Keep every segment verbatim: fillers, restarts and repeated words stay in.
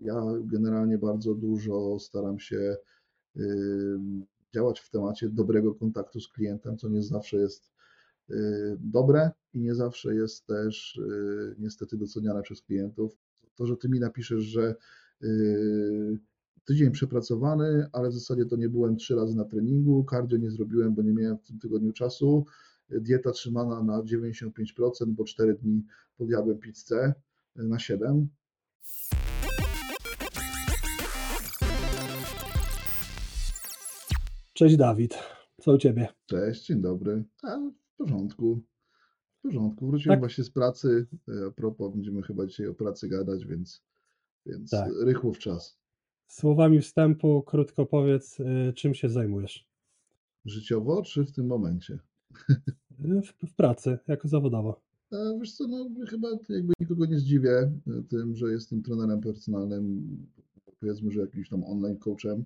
Ja generalnie bardzo dużo staram się działać w temacie dobrego kontaktu z klientem, co nie zawsze jest dobre i nie zawsze jest też niestety doceniane przez klientów. To, że ty mi napiszesz, że tydzień przepracowany, ale w zasadzie to nie byłem trzy razy na treningu, cardio nie zrobiłem, bo nie miałem w tym tygodniu czasu, dieta trzymana na dziewięćdziesiąt pięć procent, bo cztery dni podjadłem pizzę na siedem. Cześć Dawid, co u Ciebie? Cześć, dzień dobry. A, w porządku, w porządku. Wróciłem tak? właśnie z pracy, a propos będziemy chyba dzisiaj o pracy gadać, więc, więc tak. rychło w czas. Słowami wstępu krótko powiedz, czym się zajmujesz? Życiowo czy w tym momencie? W, w pracy, jako zawodowo. Wiesz co, no chyba jakby nikogo nie zdziwię tym, że jestem trenerem personalnym, powiedzmy, że jakimś tam online coachem.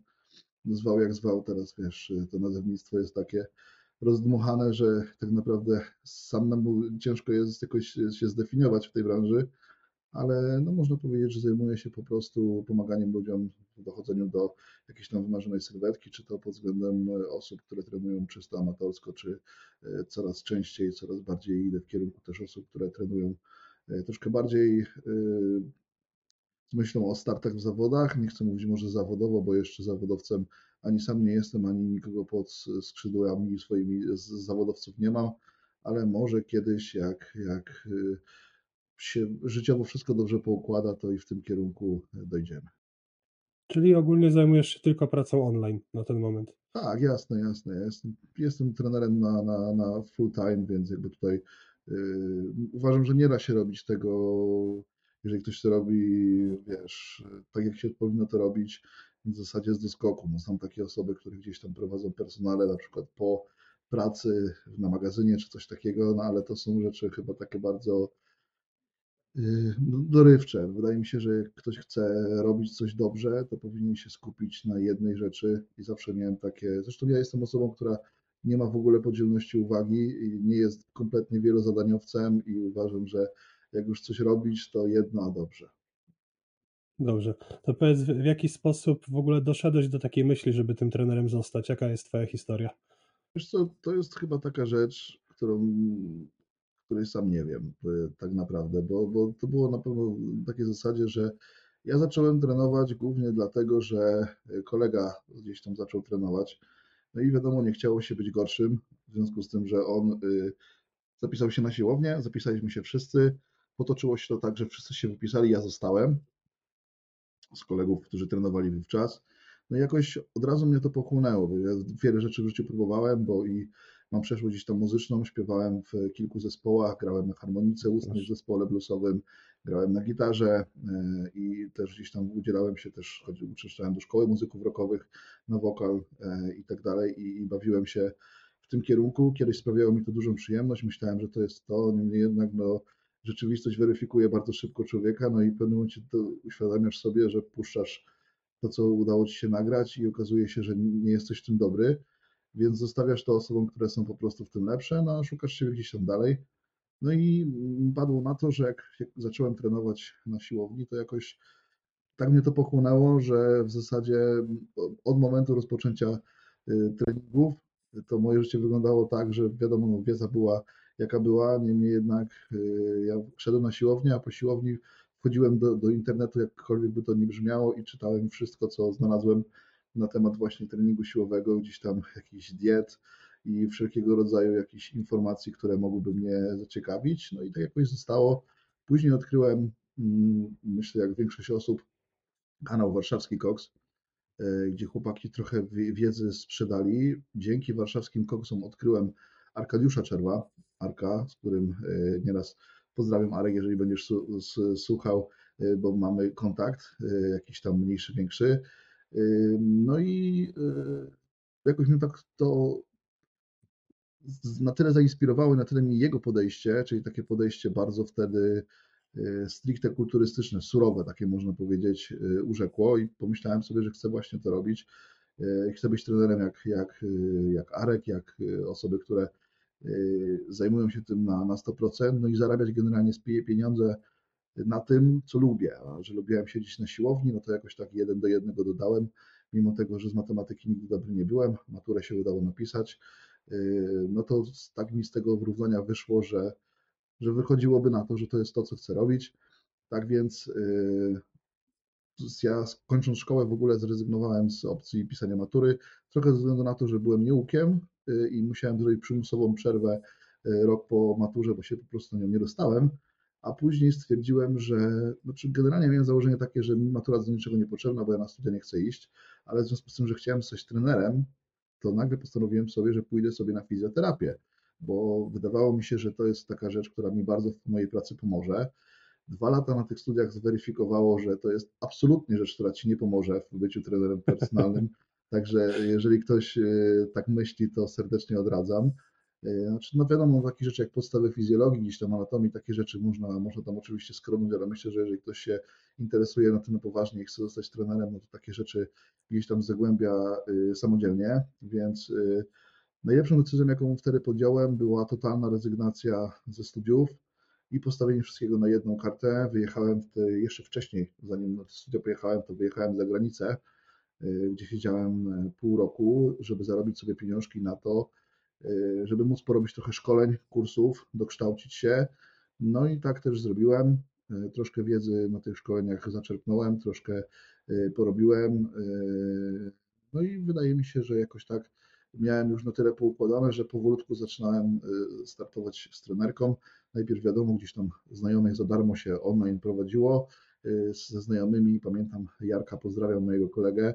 Zwał jak zwał, teraz wiesz, to nazewnictwo jest takie rozdmuchane, że tak naprawdę samemu ciężko jest jakoś się zdefiniować w tej branży, ale no można powiedzieć, że zajmuję się po prostu pomaganiem ludziom w dochodzeniu do jakiejś tam wymarzonej sylwetki, czy to pod względem osób, które trenują czysto amatorsko, czy coraz częściej, coraz bardziej idę w kierunku też osób, które trenują troszkę bardziej z myślą o startach w zawodach. Nie chcę mówić może zawodowo, bo jeszcze zawodowcem ani sam nie jestem, ani nikogo pod skrzydłami swoimi z zawodowców nie mam, ale może kiedyś, jak, jak się życiowo wszystko dobrze poukłada, to i w tym kierunku dojdziemy. Czyli ogólnie zajmujesz się tylko pracą online na ten moment? Tak, jasne, jasne. Ja jestem, jestem trenerem na, na, na full time, więc jakby tutaj yy, uważam, że nie da się robić tego. Jeżeli ktoś to robi, wiesz, tak jak się powinno to robić, w zasadzie z doskoku. No, są takie osoby, które gdzieś tam prowadzą personale, na przykład po pracy na magazynie czy coś takiego, no ale to są rzeczy chyba takie bardzo yy, dorywcze. Wydaje mi się, że jak ktoś chce robić coś dobrze, to powinien się skupić na jednej rzeczy i zawsze miałem takie... Zresztą ja jestem osobą, która nie ma w ogóle podzielności uwagi i nie jest kompletnie wielozadaniowcem i uważam, że jak już coś robić, to jedno, a dobrze. Dobrze. To powiedz, w jaki sposób w ogóle doszedłeś do takiej myśli, żeby tym trenerem zostać? Jaka jest Twoja historia? Wiesz co, to jest chyba taka rzecz, którą, której sam nie wiem tak naprawdę, bo, bo to było na pewno w takiej zasadzie, że ja zacząłem trenować głównie dlatego, że kolega gdzieś tam zaczął trenować. No i wiadomo, nie chciało się być gorszym, w związku z tym, że on zapisał się na siłownię, zapisaliśmy się wszyscy. Potoczyło się to tak, że wszyscy się wypisali, ja zostałem z kolegów, którzy trenowali wówczas. No i jakoś od razu mnie to pochłonęło. Ja wiele rzeczy w życiu próbowałem, bo i mam przeszłość gdzieś tam muzyczną, śpiewałem w kilku zespołach, grałem na harmonice ustnej w zespole bluesowym, grałem na gitarze i też gdzieś tam udzielałem się, też uczęszczałem do szkoły muzyków rockowych na wokal i tak dalej i bawiłem się w tym kierunku. Kiedyś sprawiało mi to dużą przyjemność, myślałem, że to jest to, niemniej jednak no rzeczywistość weryfikuje bardzo szybko człowieka, no i w pewnym momencie to uświadamiasz sobie, że puszczasz to, co udało ci się nagrać i okazuje się, że nie jesteś w tym dobry, więc zostawiasz to osobom, które są po prostu w tym lepsze, no a szukasz siebie gdzieś tam dalej. No i padło na to, że jak zacząłem trenować na siłowni, to jakoś tak mnie to pochłonęło, że w zasadzie od momentu rozpoczęcia treningów to moje życie wyglądało tak, że wiadomo, no, wiedza była jaka była, niemniej jednak ja szedłem na siłownię, a po siłowni wchodziłem do, do internetu, jakkolwiek by to nie brzmiało i czytałem wszystko, co znalazłem na temat właśnie treningu siłowego, gdzieś tam jakichś diet i wszelkiego rodzaju jakichś informacji, które mogłyby mnie zaciekawić. No i tak jakoś zostało. Później odkryłem, myślę jak większość osób, kanał Warszawski Koks, gdzie chłopaki trochę wiedzy sprzedali. Dzięki warszawskim koksom odkryłem Arkadiusza Czerwa, Arka, z którym nieraz pozdrawiam, Arek, jeżeli będziesz słuchał, bo mamy kontakt, jakiś tam mniejszy, większy. No i jakoś mnie tak to na tyle zainspirowało, na tyle mi jego podejście, czyli takie podejście bardzo wtedy stricte kulturystyczne, surowe, takie można powiedzieć, urzekło i pomyślałem sobie, że chcę właśnie to robić. Chcę być trenerem jak, jak, jak Arek, jak osoby, które zajmują się tym na, na sto procent, no i zarabiać generalnie pieniądze na tym, co lubię. Że lubiłem siedzieć na siłowni, no to jakoś tak jeden do jednego dodałem, mimo tego, że z matematyki nigdy dobry nie byłem, maturę się udało napisać, no to tak mi z tego wyrównania wyszło, że, że wychodziłoby na to, że to jest to, co chcę robić. Tak więc ja kończąc szkołę w ogóle zrezygnowałem z opcji pisania matury, trochę ze względu na to, że byłem nieukiem i musiałem zrobić przymusową przerwę rok po maturze, bo się po prostu na nią nie dostałem, a później stwierdziłem, że znaczy generalnie miałem założenie takie, że mi matura do niczego nie potrzebna, bo ja na studia nie chcę iść, ale w związku z tym, że chciałem zostać trenerem, to nagle postanowiłem sobie, że pójdę sobie na fizjoterapię, bo wydawało mi się, że to jest taka rzecz, która mi bardzo w mojej pracy pomoże. Dwa lata na tych studiach zweryfikowało, że to jest absolutnie rzecz, która ci nie pomoże w byciu trenerem personalnym. Także jeżeli ktoś tak myśli, to serdecznie odradzam. Znaczy, no wiadomo, takie rzeczy jak podstawy fizjologii, gdzieś tam anatomii, takie rzeczy można, można tam oczywiście skromnić, ale myślę, że jeżeli ktoś się interesuje na tym poważnie i chce zostać trenerem, no to takie rzeczy gdzieś tam zagłębia samodzielnie, więc najlepszą decyzją, jaką wtedy podjąłem, była totalna rezygnacja ze studiów i postawienie wszystkiego na jedną kartę. Wyjechałem jeszcze wcześniej, zanim na studia pojechałem, to wyjechałem za granicę, gdzie siedziałem pół roku, żeby zarobić sobie pieniążki na to, żeby móc porobić trochę szkoleń, kursów, dokształcić się. No i tak też zrobiłem. Troszkę wiedzy na tych szkoleniach zaczerpnąłem, troszkę porobiłem. No i wydaje mi się, że jakoś tak miałem już na tyle poukładane, że powolutku zaczynałem startować z trenerką. Najpierw wiadomo, gdzieś tam znajomych za darmo się online prowadziło. Ze znajomymi, pamiętam Jarka, pozdrawiam mojego kolegę,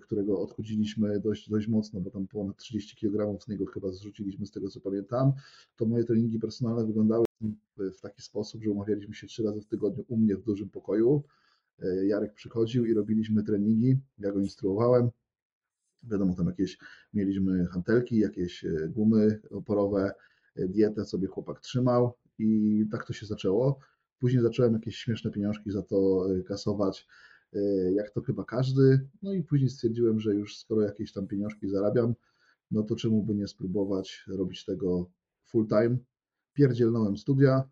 którego odchudziliśmy dość, dość mocno, bo tam ponad trzydzieści kilogramów z niego chyba zrzuciliśmy, z tego co pamiętam, to moje treningi personalne wyglądały w taki sposób, że umawialiśmy się trzy razy w tygodniu u mnie w dużym pokoju. Jarek przychodził i robiliśmy treningi, ja go instruowałem. Wiadomo, tam jakieś mieliśmy hantelki, jakieś gumy oporowe, dietę sobie chłopak trzymał i tak to się zaczęło. Później zacząłem jakieś śmieszne pieniążki za to kasować, jak to chyba każdy, no i później stwierdziłem, że już skoro jakieś tam pieniążki zarabiam, no to czemu by nie spróbować robić tego full time. Pierdzielnąłem studia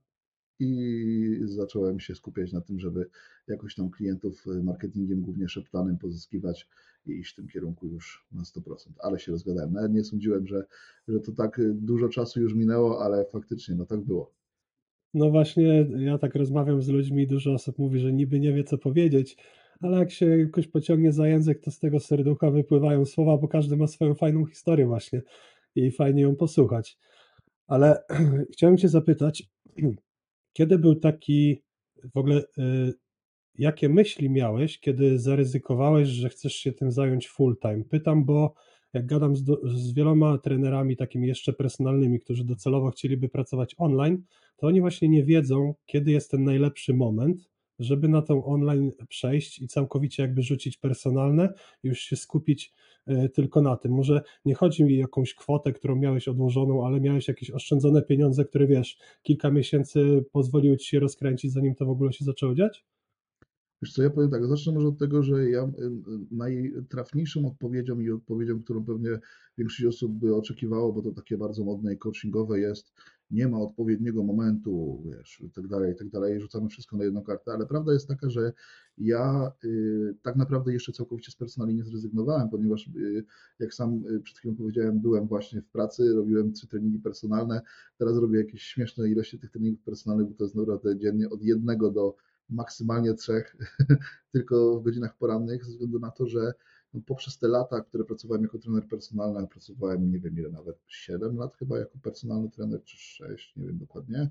i zacząłem się skupiać na tym, żeby jakoś tam klientów marketingiem głównie szeptanym pozyskiwać i iść w tym kierunku już na sto procent, ale się rozgadałem. Nawet nie sądziłem, że, że to tak dużo czasu już minęło, ale faktycznie no tak było. No właśnie, ja tak rozmawiam z ludźmi i dużo osób mówi, że niby nie wie co powiedzieć, ale jak się jakoś pociągnie za język, to z tego serducha wypływają słowa, bo każdy ma swoją fajną historię właśnie i fajnie ją posłuchać. Ale chciałem Cię zapytać, kiedy był taki, w ogóle jakie myśli miałeś, kiedy zaryzykowałeś, że chcesz się tym zająć full time? Pytam, bo jak gadam z, z wieloma trenerami takimi jeszcze personalnymi, którzy docelowo chcieliby pracować online, to oni właśnie nie wiedzą, kiedy jest ten najlepszy moment, żeby na tą online przejść i całkowicie jakby rzucić personalne i już się skupić tylko na tym. Może nie chodzi mi o jakąś kwotę, którą miałeś odłożoną, ale miałeś jakieś oszczędzone pieniądze, które wiesz, kilka miesięcy pozwoliły Ci się rozkręcić, zanim to w ogóle się zaczęło dziać? Wiesz co, ja powiem tak, zacznę może od tego, że ja najtrafniejszą odpowiedzią i odpowiedzią, którą pewnie większość osób by oczekiwało, bo to takie bardzo modne i coachingowe jest, nie ma odpowiedniego momentu, wiesz, i tak dalej, i tak dalej, rzucamy wszystko na jedną kartę, ale prawda jest taka, że ja y, tak naprawdę jeszcze całkowicie z personali nie zrezygnowałem, ponieważ y, jak sam przed chwilą powiedziałem, byłem właśnie w pracy, robiłem trzy treningi personalne, teraz robię jakieś śmieszne ilości tych treningów personalnych, bo to jest naprawdę dziennie od jednego do maksymalnie trzech, tylko w godzinach porannych, ze względu na to, że poprzez te lata, które pracowałem jako trener personalny, a pracowałem nie wiem ile, nawet siedem lat chyba jako personalny trener, czy sześć, nie wiem dokładnie,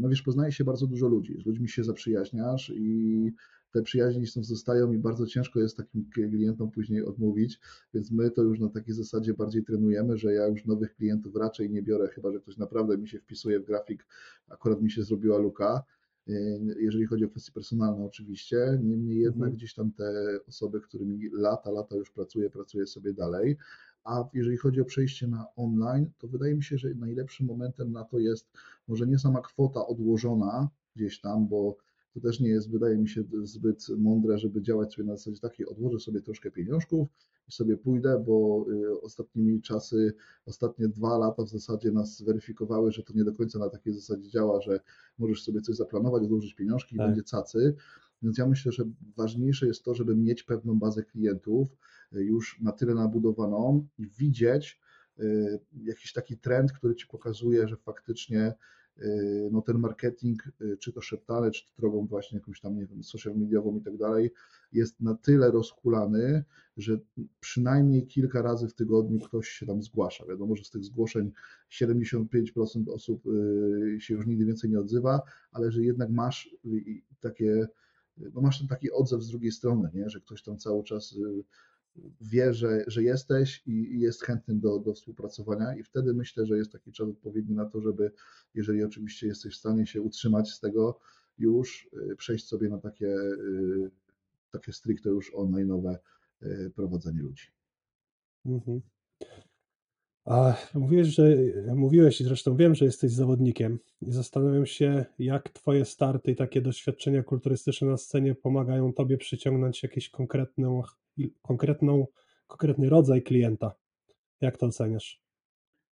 no wiesz, poznaje się bardzo dużo ludzi, z ludźmi się zaprzyjaźniasz i te przyjaźnie gdzieś tam zostają i bardzo ciężko jest takim klientom później odmówić, więc my to już na takiej zasadzie bardziej trenujemy, że ja już nowych klientów raczej nie biorę, chyba że ktoś naprawdę mi się wpisuje w grafik, akurat mi się zrobiła luka, jeżeli chodzi o kwestie personalne oczywiście, niemniej jednak mhm. gdzieś tam te osoby, którymi lata, lata już pracuję, pracuję sobie dalej, a jeżeli chodzi o przejście na online, to wydaje mi się, że najlepszym momentem na to jest może nie sama kwota odłożona gdzieś tam, bo to też nie jest, wydaje mi się, zbyt mądre, żeby działać sobie na zasadzie takiej, odłożę sobie troszkę pieniążków i sobie pójdę, bo ostatnimi czasy, ostatnie dwa lata w zasadzie nas zweryfikowały, że to nie do końca na takiej zasadzie działa, że możesz sobie coś zaplanować, odłożyć pieniążki i tak będzie cacy. Więc ja myślę, że ważniejsze jest to, żeby mieć pewną bazę klientów już na tyle nabudowaną i widzieć jakiś taki trend, który ci pokazuje, że faktycznie no ten marketing, czy to szeptany, czy to drogą właśnie jakąś tam, nie wiem, social mediową i tak dalej, jest na tyle rozkulany, że przynajmniej kilka razy w tygodniu ktoś się tam zgłasza. Wiadomo, że z tych zgłoszeń siedemdziesiąt pięć procent osób się już nigdy więcej nie odzywa, ale że jednak masz takie, no masz ten taki odzew z drugiej strony, nie? Że ktoś tam cały czas wie, że, że jesteś i jest chętny do, do współpracowania i wtedy myślę, że jest taki czas odpowiedni na to, żeby, jeżeli oczywiście jesteś w stanie się utrzymać z tego, już przejść sobie na takie, takie stricte już online'owe prowadzenie ludzi. Mhm. A mówiłeś, że mówiłeś i zresztą wiem, że jesteś zawodnikiem i zastanawiam się, jak twoje starty i takie doświadczenia kulturystyczne na scenie pomagają tobie przyciągnąć jakiś konkretną, konkretną, konkretny rodzaj klienta. Jak to oceniasz?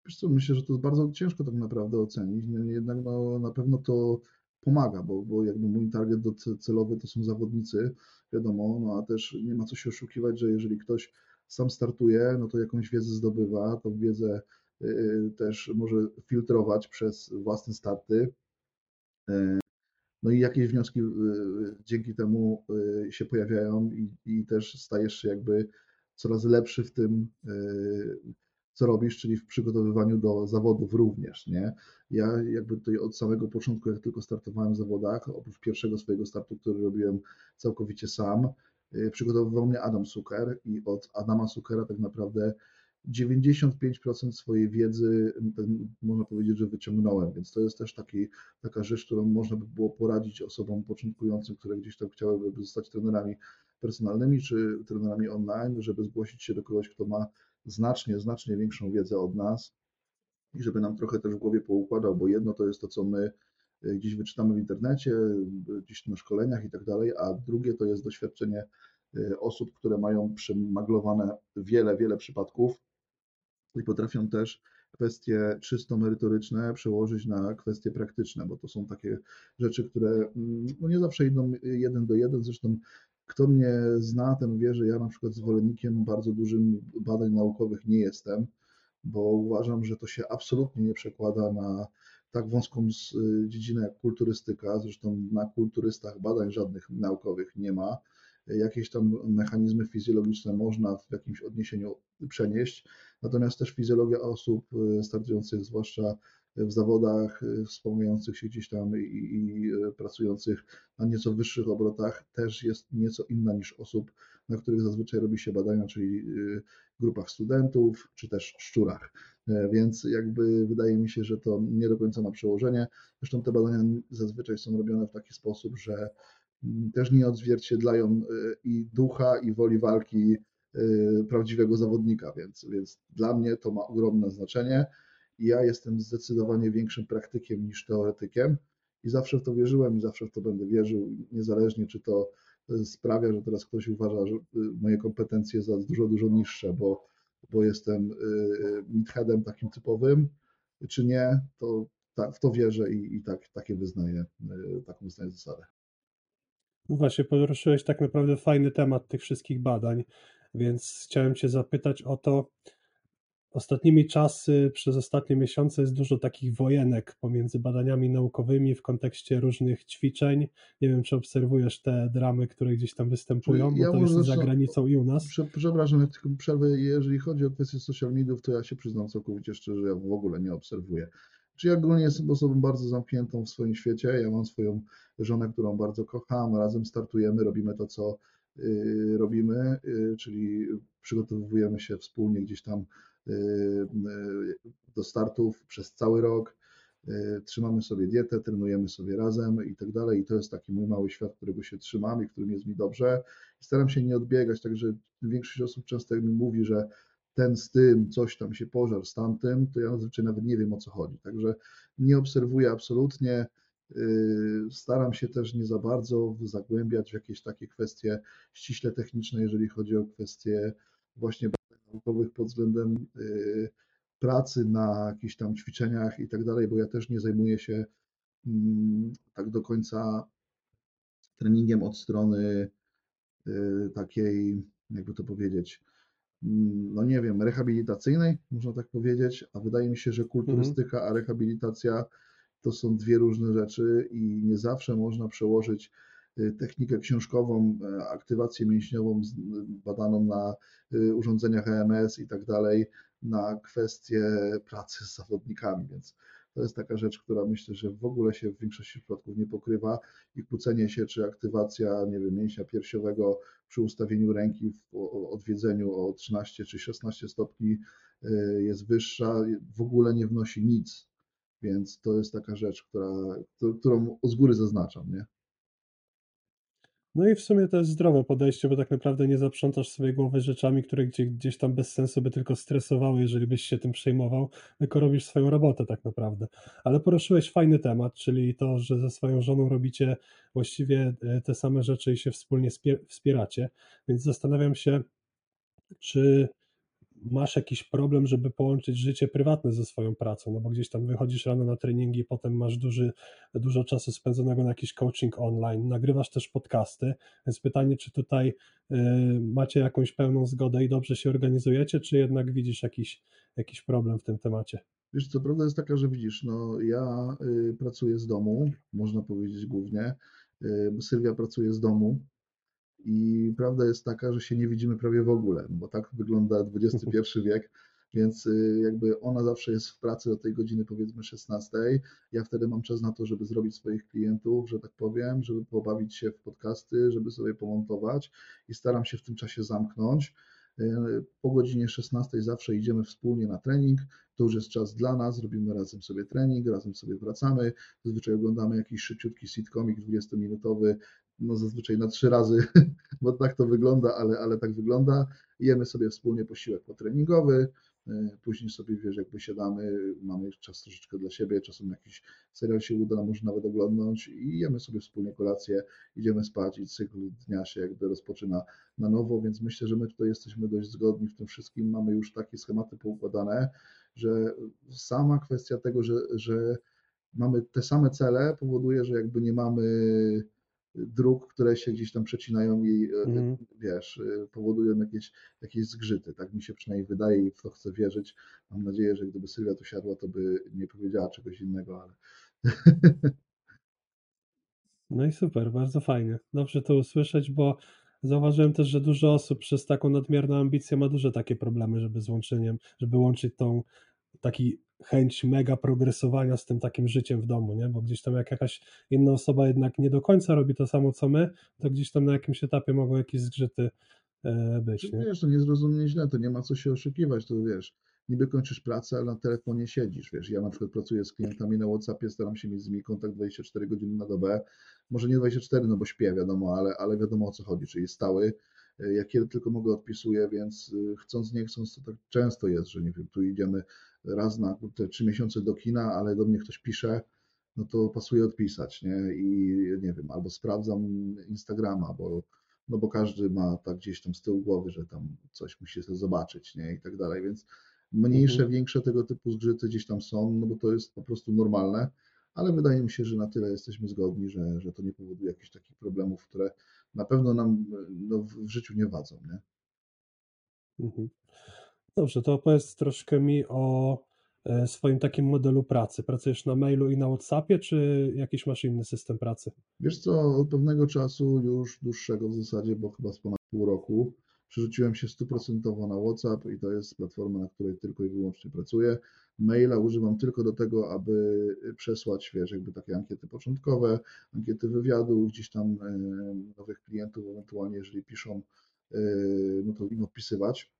Wiesz co, myślę, że to jest bardzo ciężko tak naprawdę ocenić, jednak no, na pewno to pomaga, bo, bo jakby mój target docelowy to są zawodnicy, wiadomo, no a też nie ma co się oszukiwać, że jeżeli ktoś sam startuje, no to jakąś wiedzę zdobywa, tą wiedzę też może filtrować przez własne starty, no i jakieś wnioski dzięki temu się pojawiają i, i też stajesz się jakby coraz lepszy w tym, co robisz, czyli w przygotowywaniu do zawodów również, nie? Ja jakby tutaj od samego początku, jak tylko startowałem w zawodach, oprócz pierwszego swojego startu, który robiłem całkowicie sam, przygotowywał mnie Adam Suker i od Adama Sukera tak naprawdę dziewięćdziesiąt pięć procent swojej wiedzy, można powiedzieć, że wyciągnąłem, więc to jest też taki, taka rzecz, którą można by było poradzić osobom początkującym, które gdzieś tam chciałyby zostać trenerami personalnymi czy trenerami online, żeby zgłosić się do kogoś, kto ma znacznie, znacznie większą wiedzę od nas i żeby nam trochę też w głowie poukładał, bo jedno to jest to, co my gdzieś wyczytamy w internecie, gdzieś na szkoleniach i tak dalej, a drugie to jest doświadczenie osób, które mają przemaglowane wiele, wiele przypadków i potrafią też kwestie czysto merytoryczne przełożyć na kwestie praktyczne, bo to są takie rzeczy, które no nie zawsze idą jeden do jeden, zresztą kto mnie zna, ten wie, że ja na przykład zwolennikiem bardzo dużym badań naukowych nie jestem, bo uważam, że to się absolutnie nie przekłada na tak wąską dziedzinę jak kulturystyka, zresztą na kulturystach badań żadnych naukowych nie ma. Jakieś tam mechanizmy fizjologiczne można w jakimś odniesieniu przenieść, natomiast też fizjologia osób startujących, zwłaszcza w zawodach, wspomagających się gdzieś tam i, i pracujących na nieco wyższych obrotach, też jest nieco inna niż osób, na których zazwyczaj robi się badania, czyli grupach studentów, czy też szczurach. Więc jakby wydaje mi się, że to nie do końca ma przełożenie. Zresztą te badania zazwyczaj są robione w taki sposób, że też nie odzwierciedlają i ducha, i woli walki prawdziwego zawodnika, więc, więc dla mnie to ma ogromne znaczenie. Ja jestem zdecydowanie większym praktykiem niż teoretykiem i zawsze w to wierzyłem i zawsze w to będę wierzył, niezależnie czy to sprawia, że teraz ktoś uważa, że moje kompetencje za dużo, dużo niższe, bo, bo jestem meatheadem takim typowym, czy nie, to ta, w to wierzę i, i tak, takie wyznaję, taką wyznaję zasadę. No właśnie, poruszyłeś tak naprawdę fajny temat tych wszystkich badań, więc chciałem Cię zapytać o to. Ostatnimi czasy, przez ostatnie miesiące jest dużo takich wojenek pomiędzy badaniami naukowymi w kontekście różnych ćwiczeń. Nie wiem, czy obserwujesz te dramy, które gdzieś tam występują, bo ja to jest za granicą i u nas. Przepraszam, ja tylko przerwę, jeżeli chodzi o kwestię social mediów, to ja się przyznam całkowicie szczerze, że ja w ogóle nie obserwuję. Czyli ja ogólnie jestem osobą bardzo zamkniętą w swoim świecie, ja mam swoją żonę, którą bardzo kocham, razem startujemy, robimy to, co yy, robimy, yy, czyli przygotowujemy się wspólnie gdzieś tam do startów przez cały rok, trzymamy sobie dietę, trenujemy sobie razem i tak dalej i to jest taki mój mały świat, którego się trzymam i którym jest mi dobrze. Staram się nie odbiegać, także większość osób często mi mówi, że ten z tym, coś tam się pożar z tamtym, to ja zazwyczaj nawet nie wiem o co chodzi, także nie obserwuję absolutnie, Staram się też nie za bardzo zagłębiać w jakieś takie kwestie ściśle techniczne, jeżeli chodzi o kwestie właśnie badań naukowych pod względem pracy na jakichś tam ćwiczeniach i tak dalej, bo ja też nie zajmuję się tak do końca treningiem od strony takiej, jakby to powiedzieć, no nie wiem, rehabilitacyjnej, można tak powiedzieć, a wydaje mi się, że kulturystyka, a rehabilitacja to są dwie różne rzeczy i nie zawsze można przełożyć technikę książkową, aktywację mięśniową badaną na urządzeniach E M S i tak dalej, na kwestie pracy z zawodnikami, więc to jest taka rzecz, która myślę, że w ogóle się w większości przypadków nie pokrywa i kłócenie się, czy aktywacja, nie wiem, mięśnia piersiowego przy ustawieniu ręki w odwiedzeniu o trzynaście czy szesnaście stopni jest wyższa, w ogóle nie wnosi nic, więc to jest taka rzecz, która, którą z góry zaznaczam, nie? No i w sumie to jest zdrowe podejście, bo tak naprawdę nie zaprzątasz sobie głowy rzeczami, które gdzieś, gdzieś tam bez sensu by tylko stresowały, jeżeli byś się tym przejmował, tylko robisz swoją robotę tak naprawdę. Ale poruszyłeś fajny temat, czyli to, że ze swoją żoną robicie właściwie te same rzeczy i się wspólnie wspieracie, więc zastanawiam się, czy masz jakiś problem, żeby połączyć życie prywatne ze swoją pracą, no bo gdzieś tam wychodzisz rano na treningi, potem masz duży, dużo czasu spędzonego na jakiś coaching online, nagrywasz też podcasty, więc pytanie, czy tutaj y, macie jakąś pełną zgodę i dobrze się organizujecie, czy jednak widzisz jakiś, jakiś problem w tym temacie? Wiesz co, prawda jest taka, że widzisz, no ja y, pracuję z domu, można powiedzieć głównie, y, Sylwia pracuje z domu, i prawda jest taka, że się nie widzimy prawie w ogóle, bo tak wygląda dwudziesty pierwszy wiek, więc jakby ona zawsze jest w pracy do tej godziny powiedzmy szesnastej. Ja wtedy mam czas na to, żeby zrobić swoich klientów, że tak powiem, żeby pobawić się w podcasty, żeby sobie pomontować i staram się w tym czasie zamknąć. Po godzinie szesnastej zawsze idziemy wspólnie na trening, to już jest czas dla nas, robimy razem sobie trening, razem sobie wracamy, zazwyczaj oglądamy jakiś szybciutki sitcomik dwudziestominutowy, no zazwyczaj na trzy razy, bo tak to wygląda, ale, ale tak wygląda. Jemy sobie wspólnie posiłek potreningowy, później sobie, wiesz, jakby siadamy, mamy czas troszeczkę dla siebie, czasem jakiś serial się uda, może nawet oglądnąć i jemy sobie wspólnie kolację, idziemy spać i cykl dnia się jakby rozpoczyna na nowo, więc myślę, że my tutaj jesteśmy dość zgodni w tym wszystkim, mamy już takie schematy poukładane, że sama kwestia tego, że, że mamy te same cele powoduje, że jakby nie mamy dróg, które się gdzieś tam przecinają i mm. wiesz, powodują jakieś, jakieś zgrzyty, tak mi się przynajmniej wydaje i w to chcę wierzyć. Mam nadzieję, że gdyby Sylwia tu siadła, to by nie powiedziała czegoś innego, ale... No i super, bardzo fajnie. Dobrze to usłyszeć, bo zauważyłem też, że dużo osób przez taką nadmierną ambicję ma duże takie problemy, żeby z łączeniem, żeby łączyć tą taki chęć mega progresowania z tym takim życiem w domu, nie? Bo gdzieś tam jak jakaś inna osoba jednak nie do końca robi to samo co my, to gdzieś tam na jakimś etapie mogą jakieś zgrzyty być. Nie? Wiesz, to nie zrozumienie źle, to nie ma co się oszukiwać, to wiesz, niby kończysz pracę, ale na telefonie siedzisz, wiesz, ja na przykład pracuję z klientami na WhatsAppie, staram się mieć z nimi kontakt dwadzieścia cztery godziny na dobę, może nie dwadzieścia cztery, no bo śpię, wiadomo, ale, ale wiadomo o co chodzi, czyli stały, ja kiedy tylko mogę odpisuję, więc chcąc, nie chcąc, to tak często jest, że nie wiem, tu idziemy raz na te trzy miesiące do kina, ale do mnie ktoś pisze, no to pasuje odpisać, nie? I nie wiem, albo sprawdzam Instagrama, bo, no bo każdy ma tak gdzieś tam z tyłu głowy, że tam coś musi sobie zobaczyć, nie? I tak dalej, więc mniejsze, mhm. większe tego typu zgrzyty gdzieś tam są, no bo to jest po prostu normalne, ale wydaje mi się, że na tyle jesteśmy zgodni, że, że to nie powoduje jakichś takich problemów, które na pewno nam no, w życiu nie wadzą, nie? Mhm. Dobrze, to opowiedz troszkę mi o swoim takim modelu pracy. Pracujesz na mailu i na WhatsAppie, czy jakiś masz inny system pracy? Wiesz co, od pewnego czasu, już dłuższego w zasadzie, bo chyba z ponad pół roku, przerzuciłem się stuprocentowo na WhatsApp i to jest platforma, na której tylko i wyłącznie pracuję. Maila używam tylko do tego, aby przesłać, wiesz, jakby takie ankiety początkowe, ankiety wywiadu, gdzieś tam nowych klientów, ewentualnie jeżeli piszą, no to im odpisywać.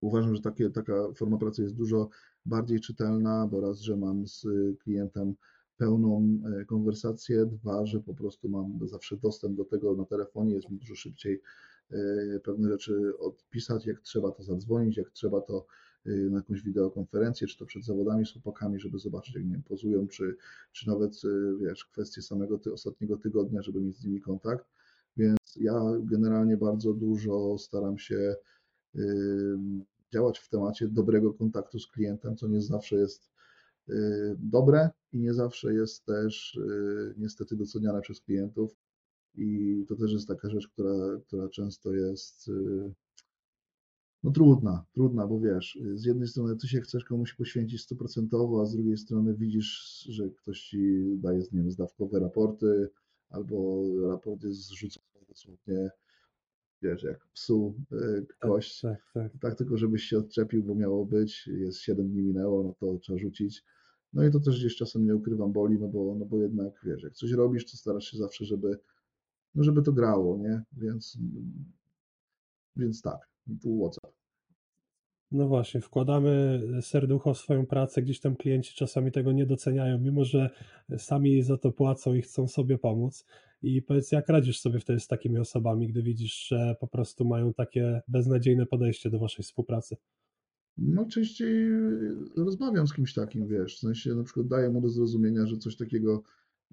Uważam, że takie, taka forma pracy jest dużo bardziej czytelna, bo raz, że mam z klientem pełną konwersację, dwa, że po prostu mam zawsze dostęp do tego na telefonie, jest mi dużo szybciej pewne rzeczy odpisać, jak trzeba to zadzwonić, jak trzeba to na jakąś wideokonferencję, czy to przed zawodami z chłopakami, żeby zobaczyć, jak nie wiem, pozują, czy, czy nawet wiesz, kwestie samego ty, ostatniego tygodnia, żeby mieć z nimi kontakt. Więc ja generalnie bardzo dużo staram się działać w temacie dobrego kontaktu z klientem, co nie zawsze jest dobre i nie zawsze jest też niestety doceniane przez klientów. I to też jest taka rzecz, która, która często jest no trudna, trudna, bo wiesz, z jednej strony ty się chcesz komuś poświęcić stuprocentowo, a z drugiej strony widzisz, że ktoś ci daje, nie wiem, zdawkowe raporty, albo raport jest zrzucony dosłownie, wiesz, jak psu kość, tak, tak, tak. tak tylko żebyś się odczepił, bo miało być, jest siedem dni minęło, no to trzeba rzucić. No i to też gdzieś czasem, nie ukrywam, boli, no bo, no bo jednak, wiesz, jak coś robisz, to starasz się zawsze, żeby, no żeby to grało, nie? Więc, więc tak, tu WhatsApp. No właśnie, wkładamy serducho w swoją pracę, gdzieś tam klienci czasami tego nie doceniają, mimo że sami za to płacą i chcą sobie pomóc. I powiedz, jak radzisz sobie wtedy z takimi osobami, gdy widzisz, że po prostu mają takie beznadziejne podejście do waszej współpracy? No częściej rozmawiam z kimś takim, wiesz, w sensie na przykład daję mu do zrozumienia, że coś takiego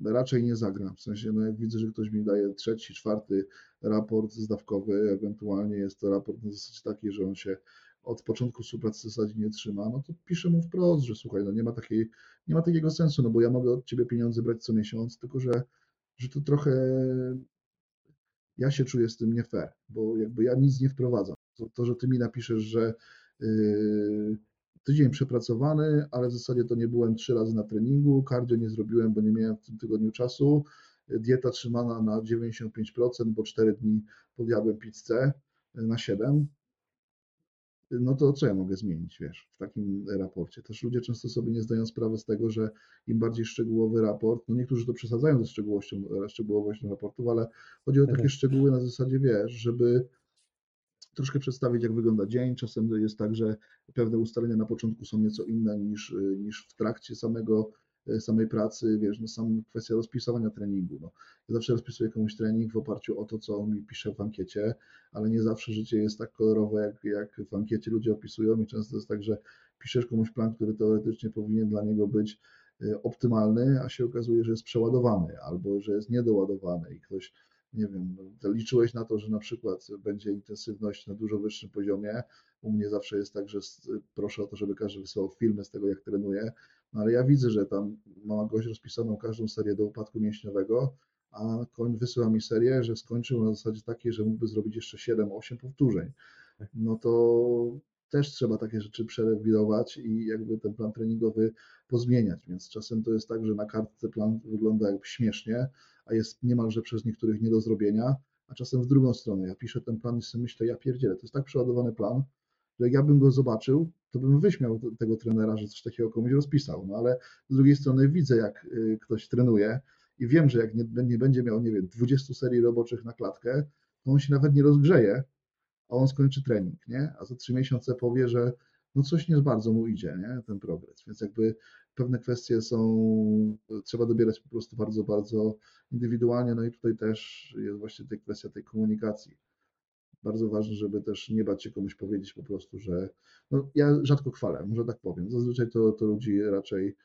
raczej nie zagram, w sensie no jak widzę, że ktoś mi daje trzeci, czwarty raport zdawkowy, ewentualnie jest to raport na zasadzie taki, że on się od początku współpracy w zasadzie nie trzyma, no to piszę mu wprost, że słuchaj, no nie ma takiej, nie ma takiego sensu, no bo ja mogę od ciebie pieniądze brać co miesiąc, tylko że, że to trochę ja się czuję z tym nie fair, bo jakby ja nic nie wprowadzam. To, to że ty mi napiszesz, że yy, tydzień przepracowany, ale w zasadzie to nie byłem trzy razy na treningu, kardio nie zrobiłem, bo nie miałem w tym tygodniu czasu, dieta trzymana na dziewięćdziesiąt pięć procent, bo cztery dni podjadłem pizzę na siedem, no to co ja mogę zmienić, wiesz, w takim raporcie? Też ludzie często sobie nie zdają sprawy z tego, że im bardziej szczegółowy raport, no niektórzy to przesadzają ze szczegółowością, szczegółowością raportów, ale chodzi o takie szczegóły na zasadzie, wiesz, żeby troszkę przedstawić, jak wygląda dzień. Czasem jest tak, że pewne ustalenia na początku są nieco inne niż, niż w trakcie samego, samej pracy, wiesz, no sam kwestia rozpisywania treningu. No. Ja zawsze rozpisuję komuś trening w oparciu o to, co on mi pisze w ankiecie, ale nie zawsze życie jest tak kolorowe, jak, jak w ankiecie ludzie opisują i często jest tak, że piszesz komuś plan, który teoretycznie powinien dla niego być optymalny, a się okazuje, że jest przeładowany albo że jest niedoładowany i ktoś, nie wiem, liczyłeś na to, że na przykład będzie intensywność na dużo wyższym poziomie. U mnie zawsze jest tak, że proszę o to, żeby każdy wysyłał filmy z tego, jak trenuje, no ale ja widzę, że tam ma gość rozpisaną każdą serię do upadku mięśniowego, a koń wysyła mi serię, że skończył na zasadzie takiej, że mógłby zrobić jeszcze siedem osiem powtórzeń. No to też trzeba takie rzeczy przerewidować i jakby ten plan treningowy pozmieniać, więc czasem to jest tak, że na kartce plan wygląda jak śmiesznie, a jest niemalże przez niektórych nie do zrobienia, a czasem w drugą stronę. Ja piszę ten plan i sobie myślę, ja pierdzielę, to jest tak przeładowany plan, że jak ja bym go zobaczył, to bym wyśmiał tego trenera, że coś takiego komuś rozpisał, no ale z drugiej strony widzę, jak ktoś trenuje i wiem, że jak nie, nie będzie miał, nie wiem, dwudziestu serii roboczych na klatkę, to on się nawet nie rozgrzeje, a on skończy trening, nie? A za trzy miesiące powie, że no coś nie bardzo mu idzie, nie? Ten progres, więc jakby pewne kwestie są, trzeba dobierać po prostu bardzo, bardzo indywidualnie, no i tutaj też jest właśnie ta kwestia tej komunikacji. Bardzo ważne, żeby też nie bać się komuś powiedzieć po prostu, że no ja rzadko chwalę, może tak powiem, zazwyczaj to, to ludzi raczej,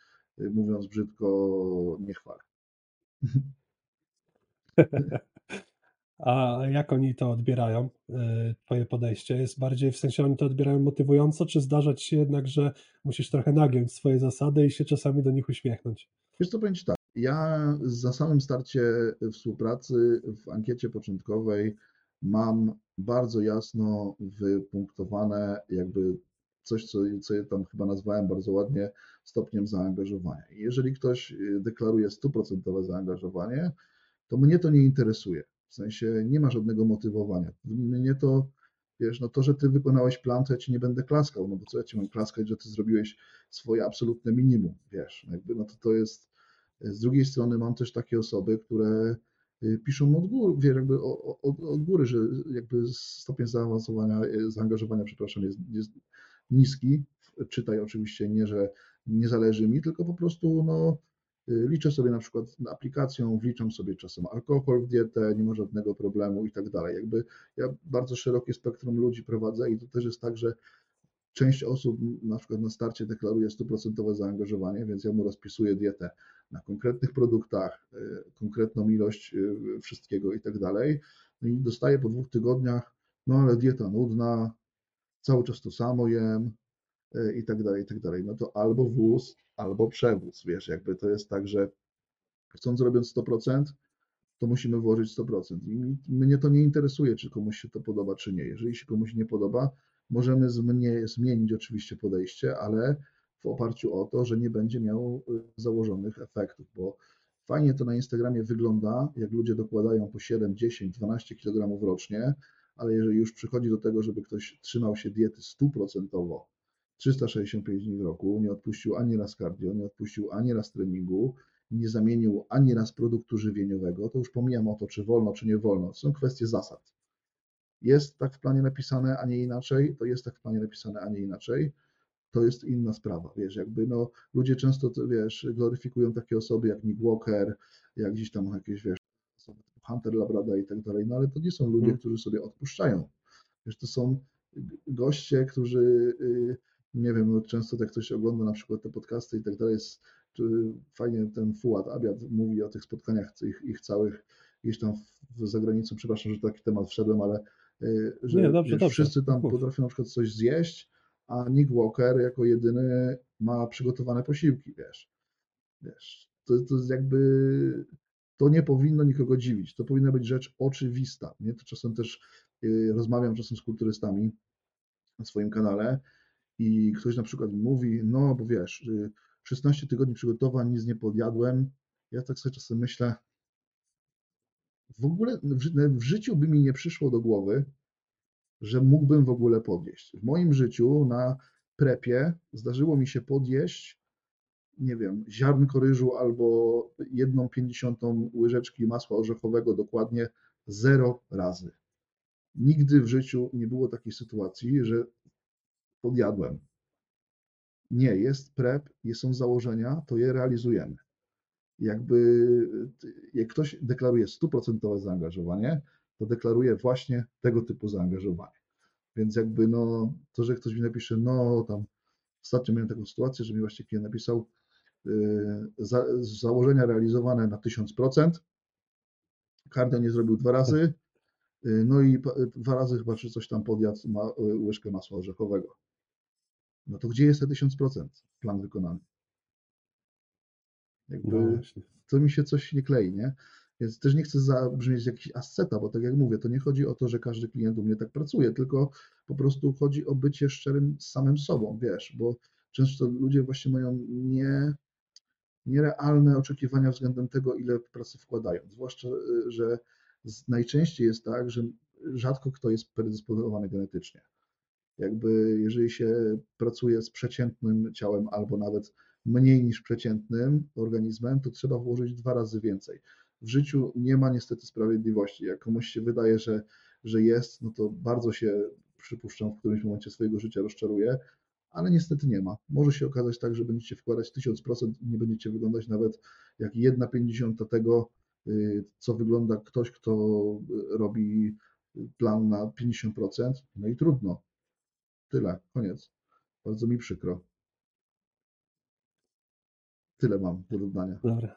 mówiąc brzydko, nie chwalę. A jak oni to odbierają, twoje podejście? Jest bardziej, w sensie oni to odbierają motywująco, czy zdarzać się jednak, że musisz trochę nagiąć swoje zasady i się czasami do nich uśmiechnąć? Wiesz co, powiem ci tak, ja za samym starcie współpracy w ankiecie początkowej mam bardzo jasno wypunktowane jakby coś, co, co ja tam chyba nazwałem bardzo ładnie stopniem zaangażowania. Jeżeli ktoś deklaruje stuprocentowe zaangażowanie, to mnie to nie interesuje. W sensie nie ma żadnego motywowania. Mnie to, wiesz, no to, że ty wykonałeś plan, to ja ci nie będę klaskał, no bo co ja ci mam klaskać, że ty zrobiłeś swoje absolutne minimum, wiesz. Jakby, no to to jest, z drugiej strony mam też takie osoby, które piszą od góry, wiesz, jakby od, od, od góry, że jakby stopień zaawansowania, zaangażowania, przepraszam, jest, jest niski. Czytaj oczywiście nie, że nie zależy mi, tylko po prostu, no, Liczę sobie na przykład aplikacją, wliczam sobie czasem alkohol w dietę, nie ma żadnego problemu i tak dalej. Jakby ja bardzo szerokie spektrum ludzi prowadzę i to też jest tak, że część osób na przykład na starcie deklaruje stuprocentowe zaangażowanie, więc ja mu rozpisuję dietę na konkretnych produktach, konkretną ilość wszystkiego i tak dalej. No i dostaję po dwóch tygodniach, no ale dieta nudna, cały czas to samo jem i tak dalej, i tak dalej. No to albo wóz, albo przewóz, wiesz, jakby to jest tak, że chcąc robiąc sto procent, to musimy włożyć sto procent. I mnie to nie interesuje, czy komuś się to podoba, czy nie. Jeżeli się komuś nie podoba, możemy zmienić oczywiście podejście, ale w oparciu o to, że nie będzie miał założonych efektów, bo fajnie to na Instagramie wygląda, jak ludzie dokładają po siedem, dziesięć, dwanaście kilogramów rocznie, ale jeżeli już przychodzi do tego, żeby ktoś trzymał się diety stuprocentowo, trzysta sześćdziesiąt pięć dni w roku, nie odpuścił ani raz cardio, nie odpuścił ani raz treningu, nie zamienił ani raz produktu żywieniowego, to już pomijam o to, czy wolno, czy nie wolno. Są kwestie zasad. Jest tak w planie napisane, a nie inaczej, to jest tak w planie napisane, a nie inaczej, to jest inna sprawa, wiesz, jakby no ludzie często, wiesz, gloryfikują takie osoby jak Nick Walker, jak gdzieś tam jakieś, wiesz, osoby typu Hunter Labrada i tak dalej, no ale to nie są ludzie, hmm. którzy sobie odpuszczają, wiesz, to są goście, którzy, nie wiem, no często tak ktoś ogląda na przykład te podcasty i tak dalej, jest, czy fajnie ten Fuad Abiad mówi o tych spotkaniach ich, ich całych, gdzieś tam za granicą, przepraszam, że taki temat wszedłem, ale że nie, dobrze, wiesz, dobrze. Wszyscy tam Uf. potrafią na przykład coś zjeść, a Nick Walker jako jedyny ma przygotowane posiłki, wiesz. wiesz to, to jest jakby, to nie powinno nikogo dziwić, to powinna być rzecz oczywista. Nie? To czasem też yy, rozmawiam czasem z kulturystami na swoim kanale i ktoś na przykład mówi, no bo wiesz, yy, szesnaście tygodni przygotowań, nic nie podjadłem. Ja tak sobie czasem myślę, w ogóle w życiu by mi nie przyszło do głowy, że mógłbym w ogóle podjeść. W moim życiu na prepie zdarzyło mi się podjeść, nie wiem, ziarnko ryżu albo jedną pięćdziesiątą łyżeczki masła orzechowego dokładnie zero razy. Nigdy w życiu nie było takiej sytuacji, że podjadłem. Nie, jest prep, są założenia, to je realizujemy. Jakby jak ktoś deklaruje stuprocentowe zaangażowanie, to deklaruje właśnie tego typu zaangażowanie. Więc jakby no, to, że ktoś mi napisze, no tam ostatnio miałem taką sytuację, że mi właśnie klient napisał yy, za, założenia realizowane na tysiąc procent, cardio nie zrobił dwa razy, yy, no i yy, dwa razy chyba czy coś tam podjadł ma, yy, łyżkę masła orzechowego. No to gdzie jest te tysiąc procent plan wykonany? Jakby no to mi się coś nie klei, nie? Więc też nie chcę zabrzmieć jakiś asceta, bo tak jak mówię, to nie chodzi o to, że każdy klient u mnie tak pracuje, tylko po prostu chodzi o bycie szczerym z samym sobą, wiesz, bo często ludzie właśnie mają nie, nierealne oczekiwania względem tego, ile pracy wkładają. Zwłaszcza, że najczęściej jest tak, że rzadko kto jest predysponowany genetycznie. Jakby jeżeli się pracuje z przeciętnym ciałem albo nawet mniej niż przeciętnym organizmem, to trzeba włożyć dwa razy więcej. W życiu nie ma niestety sprawiedliwości. Jak komuś się wydaje, że, że jest, no to bardzo się, przypuszczam, w którymś momencie swojego życia rozczaruje, ale niestety nie ma. Może się okazać tak, że będziecie wkładać tysiąc procent i nie będziecie wyglądać nawet jak jedna pięćdziesiąta tego, co wygląda ktoś, kto robi plan na pięćdziesiąt procent. No i trudno. Tyle. Koniec. Bardzo mi przykro. Tyle mam do dodania. Dobra,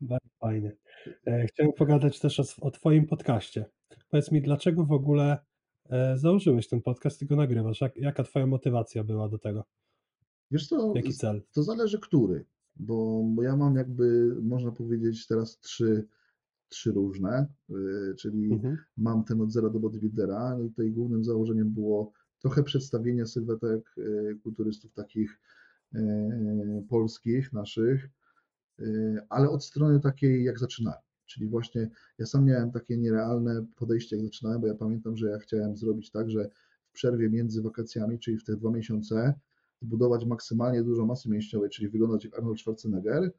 bardzo fajnie. Chciałem pogadać też o, o Twoim podcaście. Powiedz mi, dlaczego w ogóle założyłeś ten podcast i go nagrywasz? Jak, jaka Twoja motywacja była do tego? Wiesz co, jaki cel? To zależy który, bo, bo ja mam jakby, można powiedzieć teraz trzy, trzy różne, czyli mhm. mam ten od zera do bodybuildera. No tutaj głównym założeniem było trochę przedstawienie sylwetek kulturystów takich polskich, naszych, ale od strony takiej, jak zaczynałem. Czyli właśnie ja sam miałem takie nierealne podejście, jak zaczynałem, bo ja pamiętam, że ja chciałem zrobić tak, że w przerwie między wakacjami, czyli w te dwa miesiące, zbudować maksymalnie dużo masy mięśniowej, czyli wyglądać jak Arnold Schwarzenegger,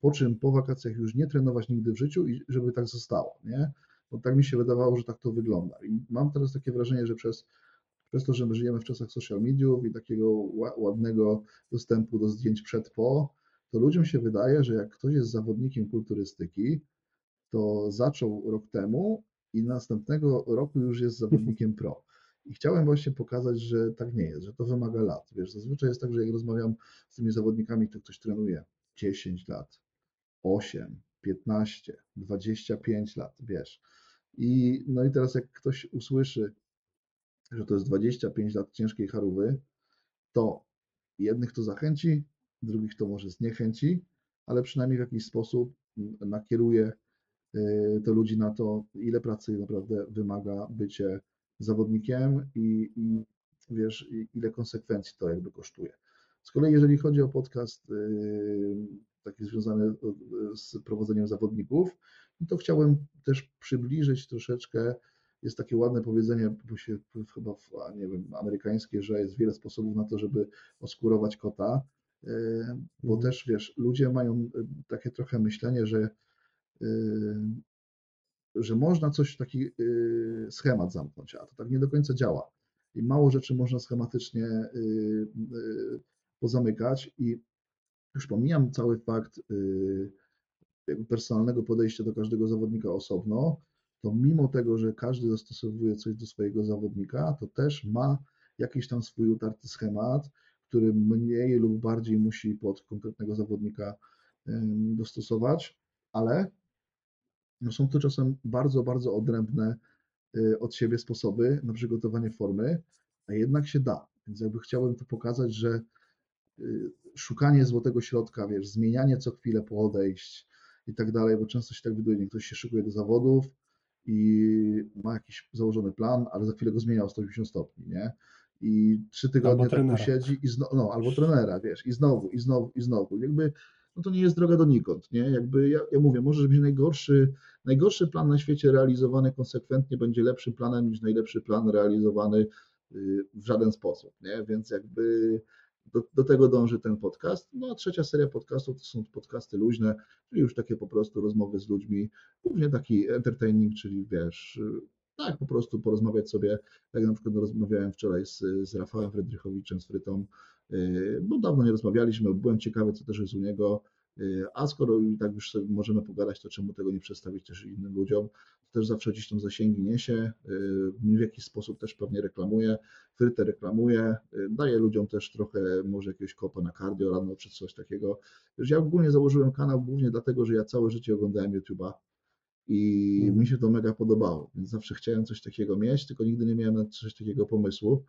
po czym po wakacjach już nie trenować nigdy w życiu i żeby tak zostało, nie? Bo tak mi się wydawało, że tak to wygląda. I mam teraz takie wrażenie, że przez Przez to, że my żyjemy w czasach social mediów i takiego ładnego dostępu do zdjęć przed, po, to ludziom się wydaje, że jak ktoś jest zawodnikiem kulturystyki, to zaczął rok temu i następnego roku już jest zawodnikiem pro. I chciałem właśnie pokazać, że tak nie jest, że to wymaga lat. Wiesz, zazwyczaj jest tak, że jak rozmawiam z tymi zawodnikami, to ktoś trenuje dziesięć lat, osiem, piętnaście, dwadzieścia pięć lat, wiesz. I no i teraz jak ktoś usłyszy, że to jest dwadzieścia pięć lat ciężkiej charówy, to jednych to zachęci, drugich to może zniechęci, ale przynajmniej w jakiś sposób nakieruje to ludzi na to, ile pracy naprawdę wymaga bycie zawodnikiem i, i wiesz, ile konsekwencji to jakby kosztuje. Z kolei jeżeli chodzi o podcast taki związany z prowadzeniem zawodników, to chciałem też przybliżyć troszeczkę. Jest takie ładne powiedzenie, bo się chyba w, nie wiem, amerykańskie, że jest wiele sposobów na to, żeby oskurować kota, bo też wiesz, ludzie mają takie trochę myślenie, że, że można coś, taki schemat zamknąć, a to tak nie do końca działa. I mało rzeczy można schematycznie pozamykać i już pomijam cały fakt personalnego podejścia do każdego zawodnika osobno, to mimo tego, że każdy dostosowuje coś do swojego zawodnika, to też ma jakiś tam swój utarty schemat, który mniej lub bardziej musi pod konkretnego zawodnika dostosować, ale są to czasem bardzo, bardzo odrębne od siebie sposoby na przygotowanie formy, a jednak się da. Więc jakby chciałem tu pokazać, że szukanie złotego środka, wiesz, zmienianie co chwilę podejść i tak dalej, bo często się tak widuje, ktoś się szykuje do zawodów i ma jakiś założony plan, ale za chwilę go zmienia o sto osiemdziesiąt stopni, nie? I trzy tygodnie albo tak posiedzi i znowu, no, albo trenera, wiesz, i znowu, i znowu, i znowu. Jakby, no to nie jest droga donikąd, nie? Jakby ja, ja mówię, może być najgorszy, najgorszy plan na świecie realizowany konsekwentnie będzie lepszym planem niż najlepszy plan realizowany w żaden sposób, nie? Więc jakby do, do tego dąży ten podcast. No a trzecia seria podcastów to są podcasty luźne, czyli już takie po prostu rozmowy z ludźmi, głównie taki entertaining, czyli wiesz, tak po prostu porozmawiać sobie, tak na przykład rozmawiałem wczoraj z, z Rafałem Frydrychowiczem, z Frytą, bo dawno nie rozmawialiśmy, byłem ciekawy, co też jest u niego, a skoro i tak już sobie możemy pogadać, to czemu tego nie przedstawić też innym ludziom, to też zawsze gdzieś tam zasięgi niesie, w jakiś sposób też pewnie reklamuje, Frytę reklamuje, daje ludziom też trochę może jakiegoś kopa na kardio rano czy coś takiego. Ja ogólnie założyłem kanał głównie dlatego, że ja całe życie oglądałem YouTube'a i hmm. mi się to mega podobało, więc zawsze chciałem coś takiego mieć, tylko nigdy nie miałem na coś takiego pomysłu.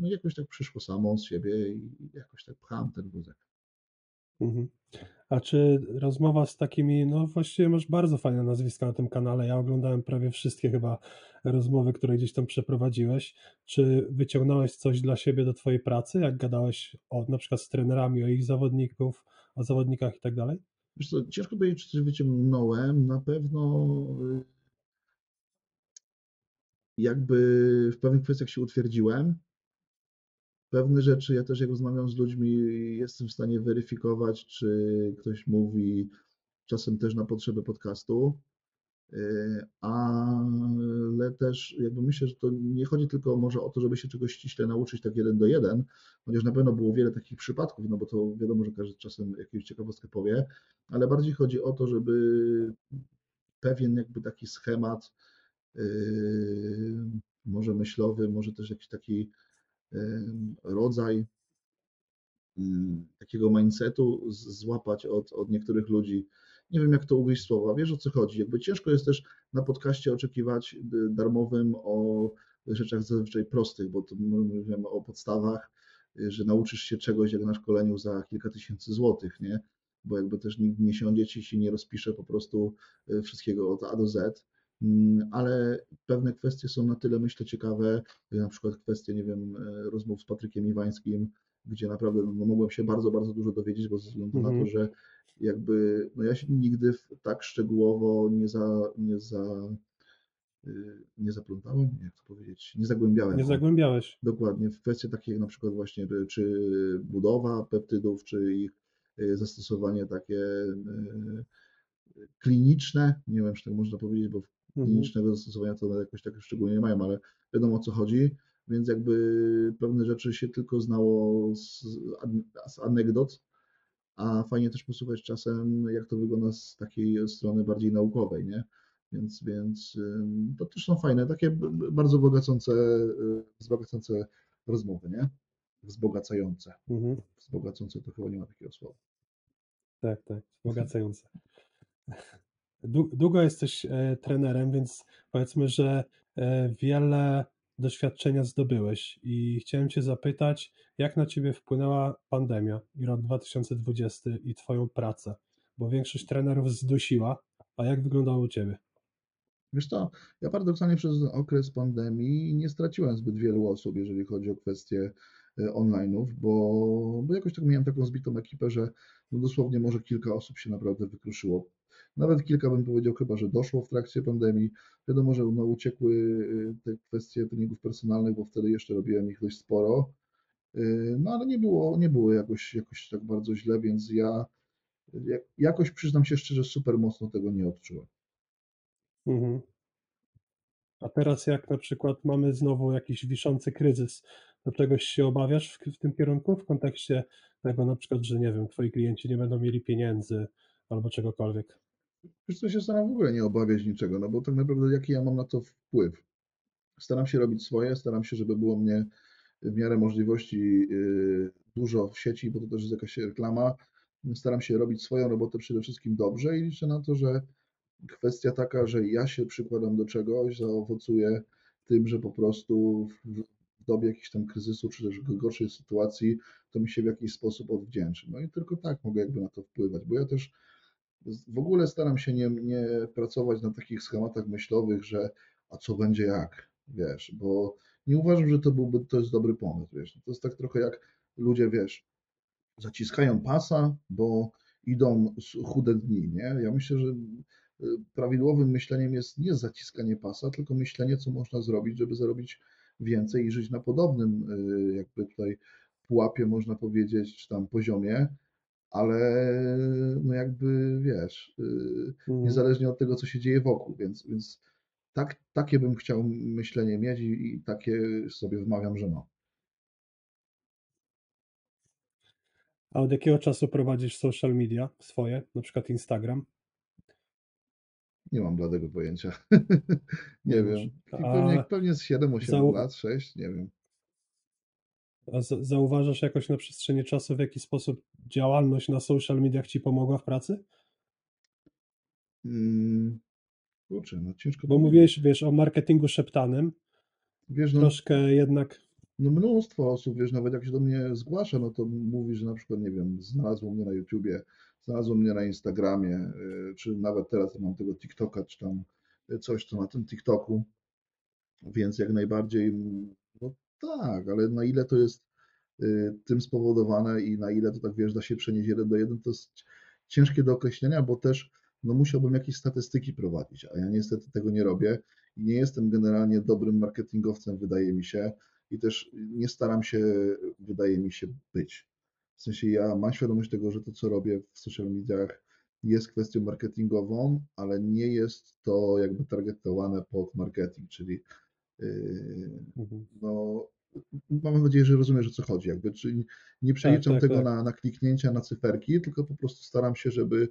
No jakoś tak przyszło samo z siebie i jakoś tak pchałem ten wózek. Mhm. A czy rozmowa z takimi, no właściwie masz bardzo fajne nazwiska na tym kanale, ja oglądałem prawie wszystkie chyba rozmowy, które gdzieś tam przeprowadziłeś, czy wyciągnąłeś coś dla siebie do twojej pracy, jak gadałeś o, na przykład z trenerami, o ich zawodników, o zawodnikach i tak dalej? Wiesz co, ciężko powiedzieć, czy coś wyciągnąłem, na pewno jakby w pewnych kwestiach się utwierdziłem. Pewne rzeczy ja też jak rozmawiam z ludźmi, jestem w stanie weryfikować, czy ktoś mówi, czasem też na potrzeby podcastu, ale też jakby myślę, że to nie chodzi tylko może o to, żeby się czegoś ściśle nauczyć tak jeden do jeden, chociaż na pewno było wiele takich przypadków, no bo to wiadomo, że każdy czasem jakąś ciekawostkę powie, ale bardziej chodzi o to, żeby pewien jakby taki schemat, może myślowy, może też jakiś taki rodzaj takiego mindsetu złapać od, od niektórych ludzi. Nie wiem, jak to ugryźć słowa, wiesz o co chodzi. Jakby ciężko jest też na podcaście oczekiwać darmowym o rzeczach zazwyczaj prostych, bo tu mówimy o podstawach, że nauczysz się czegoś jak na szkoleniu za kilka tysięcy złotych, nie? Bo jakby też nikt nie siądzie ci się nie rozpisze po prostu wszystkiego od A do Z. Ale pewne kwestie są na tyle, myślę, ciekawe, na przykład kwestie, nie wiem, rozmów z Patrykiem Iwańskim, gdzie naprawdę no, mogłem się bardzo, bardzo dużo dowiedzieć, bo ze względu mm-hmm. na to, że jakby, no ja się nigdy tak szczegółowo nie za, nie za, nie zaplątałem, jak to powiedzieć, nie zagłębiałem. Nie zagłębiałeś. Dokładnie, w kwestie takie jak na przykład właśnie, czy budowa peptydów, czy ich zastosowanie takie kliniczne, nie wiem, czy tak można powiedzieć, bo klinicznego zastosowania to jakoś tak szczególnie nie mają, ale wiadomo o co chodzi, więc jakby pewne rzeczy się tylko znało z, z anegdot, a fajnie też posłuchać czasem, jak to wygląda z takiej strony bardziej naukowej, nie? Więc, więc to też są fajne, takie bardzo bogacące, wzbogacające rozmowy, nie? Wzbogacające. Mhm. Wzbogacące to chyba nie ma takiego słowa. Tak, tak, wzbogacające. Długo jesteś trenerem, więc powiedzmy, że wiele doświadczenia zdobyłeś i chciałem Cię zapytać, jak na Ciebie wpłynęła pandemia i rok dwa tysiące dwudziesty i Twoją pracę, bo większość trenerów zdusiła, a jak wyglądało u Ciebie? Wiesz co, ja paradoksalnie przez okres pandemii nie straciłem zbyt wielu osób, jeżeli chodzi o kwestie online'ów, bo, bo jakoś tak miałem taką zbitą ekipę, że no dosłownie może kilka osób się naprawdę wykruszyło. Nawet kilka bym powiedział chyba, że doszło w trakcie pandemii. Wiadomo, że no, uciekły te kwestie treningów personalnych, bo wtedy jeszcze robiłem ich dość sporo. No ale nie było, nie było jakoś, jakoś tak bardzo źle, więc ja jakoś, przyznam się szczerze, super mocno tego nie odczułem. Mhm. A teraz jak na przykład mamy znowu jakiś wiszący kryzys, do czegoś się obawiasz w, w tym kierunku? W kontekście tego na przykład, że nie wiem, twoi klienci nie będą mieli pieniędzy albo czegokolwiek. Wiesz co, się staram w ogóle nie obawiać niczego, no bo tak naprawdę jaki ja mam na to wpływ? Staram się robić swoje, staram się, żeby było mnie w miarę możliwości dużo w sieci, bo to też jest jakaś reklama. Staram się robić swoją robotę przede wszystkim dobrze i liczę na to, że kwestia taka, że ja się przykładam do czegoś, zaowocuje tym, że po prostu w dobie jakiegoś tam kryzysu czy też gorszej sytuacji to mi się w jakiś sposób odwdzięczy. No i tylko tak mogę jakby na to wpływać, bo ja też w ogóle staram się nie, nie pracować na takich schematach myślowych, że a co będzie jak, wiesz, bo nie uważam, że to byłby, to jest dobry pomysł, wiesz. To jest tak trochę jak ludzie, wiesz, zaciskają pasa, bo idą chude dni, nie? Ja myślę, że prawidłowym myśleniem jest nie zaciskanie pasa, tylko myślenie, co można zrobić, żeby zarobić więcej i żyć na podobnym jakby tutaj pułapie, można powiedzieć, czy tam poziomie, ale no jakby, wiesz, hmm. niezależnie od tego, co się dzieje wokół, więc, więc tak, takie bym chciał myślenie mieć i, i takie sobie wymawiam, że mam. No. A od jakiego czasu prowadzisz social media swoje, na przykład Instagram? Nie mam bladego pojęcia. nie Dobrze. wiem. Pewnie, pewnie z siedem osiem zau... lat, sześć, nie wiem. A z- zauważasz jakoś na przestrzeni czasu, w jaki sposób działalność na social mediach ci pomogła w pracy? Hmm. Kurczę, no ciężko. Bo mówiłeś, wiesz, o marketingu szeptanym. Wiesz, no, troszkę jednak... No mnóstwo osób, wiesz, nawet jak się do mnie zgłasza, no to mówi, że na przykład, nie wiem, znalazło mnie na YouTubie, znalazło mnie na Instagramie, czy nawet teraz mam tego TikToka, czy tam coś, co na tym TikToku, więc jak najbardziej, no tak, ale na ile to jest tym spowodowane i na ile to tak, wiesz, da się przenieść jeden do jeden, to jest ciężkie do określenia, bo też no musiałbym jakieś statystyki prowadzić, a ja niestety tego nie robię i nie jestem generalnie dobrym marketingowcem, wydaje mi się, i też nie staram się, wydaje mi się, być. W sensie ja mam świadomość tego, że to, co robię w social mediach, jest kwestią marketingową, ale nie jest to jakby targetowane pod marketing, czyli yy, mhm. no, mam nadzieję, że rozumiesz, o co chodzi. Jakby, czyli nie przeliczam tak, tak, tego tak. Na, na kliknięcia, na cyferki, tylko po prostu staram się, żeby,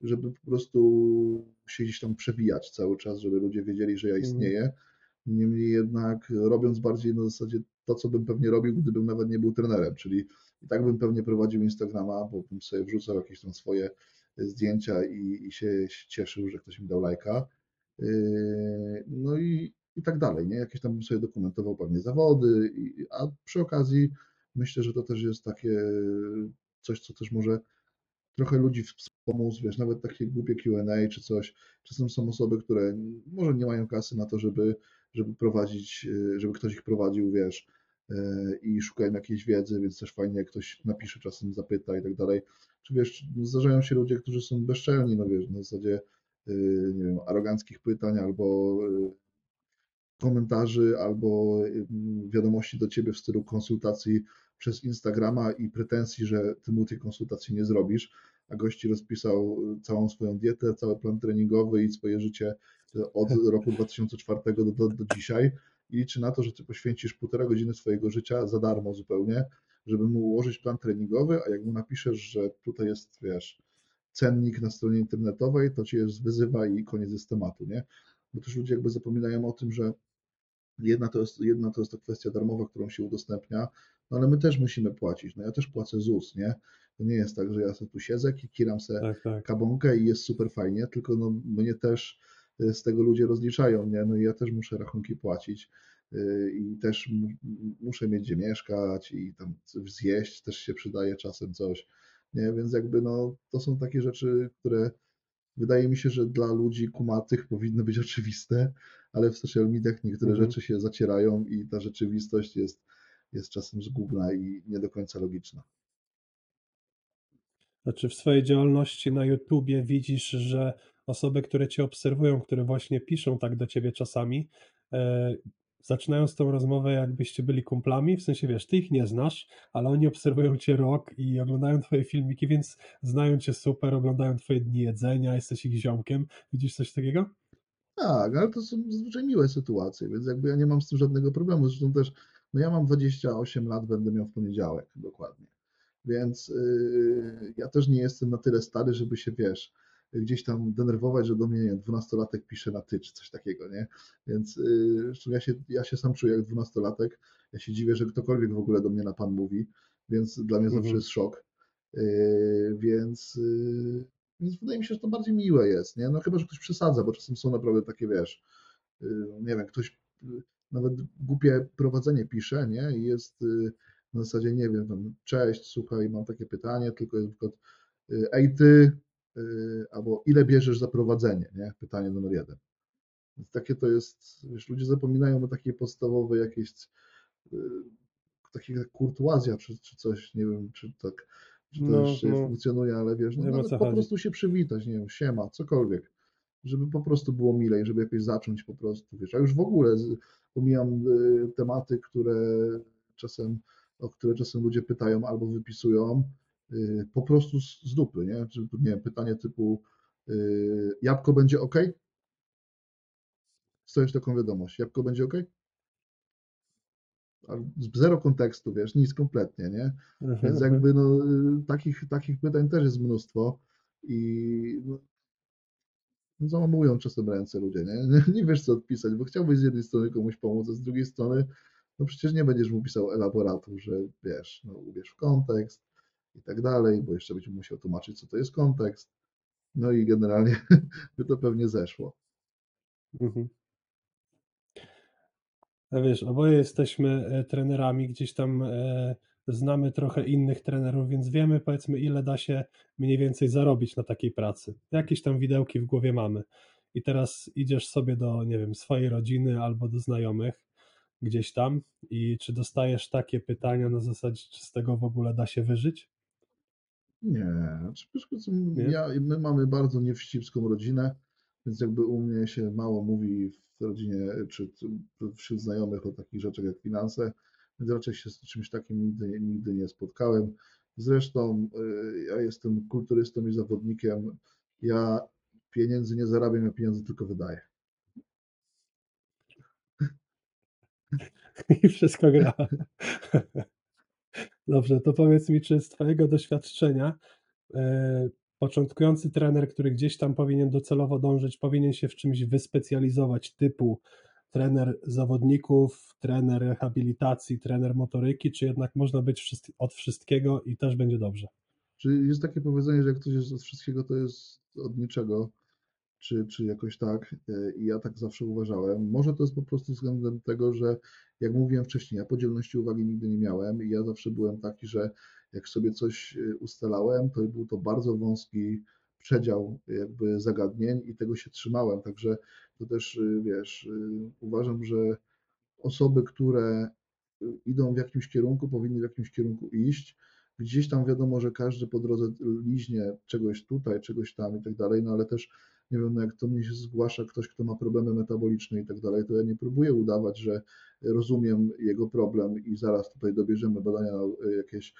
żeby po prostu się gdzieś tam przewijać cały czas, żeby ludzie wiedzieli, że ja istnieję. Mhm. Niemniej jednak robiąc bardziej na zasadzie to, co bym pewnie robił, gdybym nawet nie był trenerem, czyli i tak bym pewnie prowadził Instagrama, bo bym sobie wrzucał jakieś tam swoje zdjęcia i, i się cieszył, że ktoś mi dał lajka. No i, i tak dalej, nie? Jakieś tam bym sobie dokumentował pewnie zawody, i, a przy okazji myślę, że to też jest takie coś, co też może trochę ludzi wspomóc, wiesz, nawet takie głupie Q and A czy coś. Czasem są osoby, które może nie mają kasy na to, żeby żeby prowadzić, żeby ktoś ich prowadził, wiesz, i szukają jakiejś wiedzy, więc też fajnie, jak ktoś napisze, czasem zapyta i tak dalej. Czy wiesz, zdarzają się ludzie, którzy są bezczelni, no wiesz, na zasadzie, nie wiem, aroganckich pytań albo komentarzy, albo wiadomości do ciebie w stylu konsultacji przez Instagrama i pretensji, że ty mu tej konsultacji nie zrobisz, a gości rozpisał całą swoją dietę, cały plan treningowy i swoje życie od roku dwa tysiące czwartego do, do, do dzisiaj i liczy na to, że ty poświęcisz półtora godziny swojego życia za darmo zupełnie, żeby mu ułożyć plan treningowy, a jak mu napiszesz, że tutaj jest, wiesz, cennik na stronie internetowej, to cię wyzywa i koniec jest tematu, nie? Bo też ludzie jakby zapominają o tym, że jedna to jest, jedna to jest ta kwestia darmowa, którą się udostępnia, no ale my też musimy płacić. No ja też płacę Z U S, nie? To nie jest tak, że ja sobie tu siedzę, kikiram se tak, tak. kabonkę i jest super fajnie, tylko no mnie też z tego ludzie rozliczają, nie? No i ja też muszę rachunki płacić i też muszę mieć gdzie mieszkać i tam zjeść też się przydaje czasem coś, nie? Więc jakby no to są takie rzeczy, które wydaje mi się, że dla ludzi kumatych powinny być oczywiste, ale w social mediach niektóre mhm. rzeczy się zacierają i ta rzeczywistość jest, jest czasem zgubna i nie do końca logiczna. Znaczy w swojej działalności na YouTubie widzisz, że osoby, które cię obserwują, które właśnie piszą tak do ciebie czasami, yy, zaczynają z tą rozmowę, jakbyście byli kumplami, w sensie wiesz, ty ich nie znasz, ale oni obserwują cię rok i oglądają twoje filmiki, więc znają cię super, oglądają twoje dni jedzenia, jesteś ich ziomkiem. Widzisz coś takiego? Tak, ale to są zazwyczaj miłe sytuacje, więc jakby ja nie mam z tym żadnego problemu. Zresztą też, no ja mam dwadzieścia osiem lat, będę miał w poniedziałek dokładnie, więc yy, ja też nie jestem na tyle stary, żeby się, wiesz, gdzieś tam denerwować, że do mnie, nie wiem, dwunastolatek pisze na ty, czy coś takiego, nie? Więc yy, zresztą ja się, ja się sam czuję jak dwunastolatek, ja się dziwię, że ktokolwiek w ogóle do mnie na pan mówi, więc dla mnie mm-hmm. zawsze jest szok, yy, więc, yy, więc wydaje mi się, że to bardziej miłe jest, nie? No chyba, że ktoś przesadza, bo czasem są naprawdę takie, wiesz, yy, nie wiem, ktoś yy, nawet głupie prowadzenie pisze, nie? I jest yy, na zasadzie, nie wiem, tam, cześć, słuchaj, mam takie pytanie, tylko na przykład, yy, ej ty, albo ile bierzesz za prowadzenie, nie? Pytanie numer jeden. Więc takie to jest, wiesz, ludzie zapominają o takiej podstawowej jakiejś yy, takiej kurtuazja czy, czy coś, nie wiem, czy tak, czy to no, jeszcze no, funkcjonuje, ale wiesz, no nawet po chodzi. prostu się przywitać, nie wiem, siema, cokolwiek, żeby po prostu było milej, żeby jakoś zacząć po prostu, wiesz, a już w ogóle pomijam yy, tematy, które czasem, o które czasem ludzie pytają albo wypisują, po prostu z dupy, nie? Czy, nie wiem, pytanie typu yy, jabłko będzie ok? Stoisz taką wiadomość, jabłko będzie ok? A zero kontekstu, wiesz, nic kompletnie, nie? Uh-huh, Więc jakby no, takich, takich pytań też jest mnóstwo i no, załamują czasem ręce ludzie, nie? Nie wiesz co odpisać, bo chciałbyś z jednej strony komuś pomóc, a z drugiej strony no przecież nie będziesz mu pisał elaboratów, że wiesz, no ubierz w kontekst, i tak dalej, bo jeszcze będziemy musiał tłumaczyć, co to jest kontekst. No i generalnie by to pewnie zeszło. Mhm. A wiesz, oboje jesteśmy trenerami, gdzieś tam e, znamy trochę innych trenerów, więc wiemy, powiedzmy, ile da się mniej więcej zarobić na takiej pracy. Jakieś tam widełki w głowie mamy. I teraz idziesz sobie do, nie wiem, swojej rodziny albo do znajomych, gdzieś tam i czy dostajesz takie pytania na zasadzie, czy z tego w ogóle da się wyżyć? Nie, ja, my mamy bardzo niewścibską rodzinę, więc jakby u mnie się mało mówi w rodzinie czy wśród znajomych o takich rzeczach jak finanse, więc raczej się z czymś takim nigdy, nigdy nie spotkałem. Zresztą ja jestem kulturystą i zawodnikiem, ja pieniędzy nie zarabiam, ja pieniądze tylko wydaję. I wszystko gra. Dobrze, to powiedz mi, czy z twojego doświadczenia yy, początkujący trener, który gdzieś tam powinien docelowo dążyć, powinien się w czymś wyspecjalizować, typu trener zawodników, trener rehabilitacji, trener motoryki, czy jednak można być wszyscy, od wszystkiego i też będzie dobrze? Czy jest takie powiedzenie, że jak ktoś jest od wszystkiego, to jest od niczego? Czy, czy jakoś tak, i ja tak zawsze uważałem. Może to jest po prostu względem tego, że jak mówiłem wcześniej, ja podzielności uwagi nigdy nie miałem i ja zawsze byłem taki, że jak sobie coś ustalałem, to był to bardzo wąski przedział jakby zagadnień i tego się trzymałem, także to też, wiesz, uważam, że osoby, które idą w jakimś kierunku, powinny w jakimś kierunku iść. Gdzieś tam wiadomo, że każdy po drodze liźnie czegoś tutaj, czegoś tam i tak dalej, no ale też nie wiem, no jak to mnie się zgłasza ktoś, kto ma problemy metaboliczne i tak dalej, to ja nie próbuję udawać, że rozumiem jego problem i zaraz tutaj dobierzemy badania jakieś,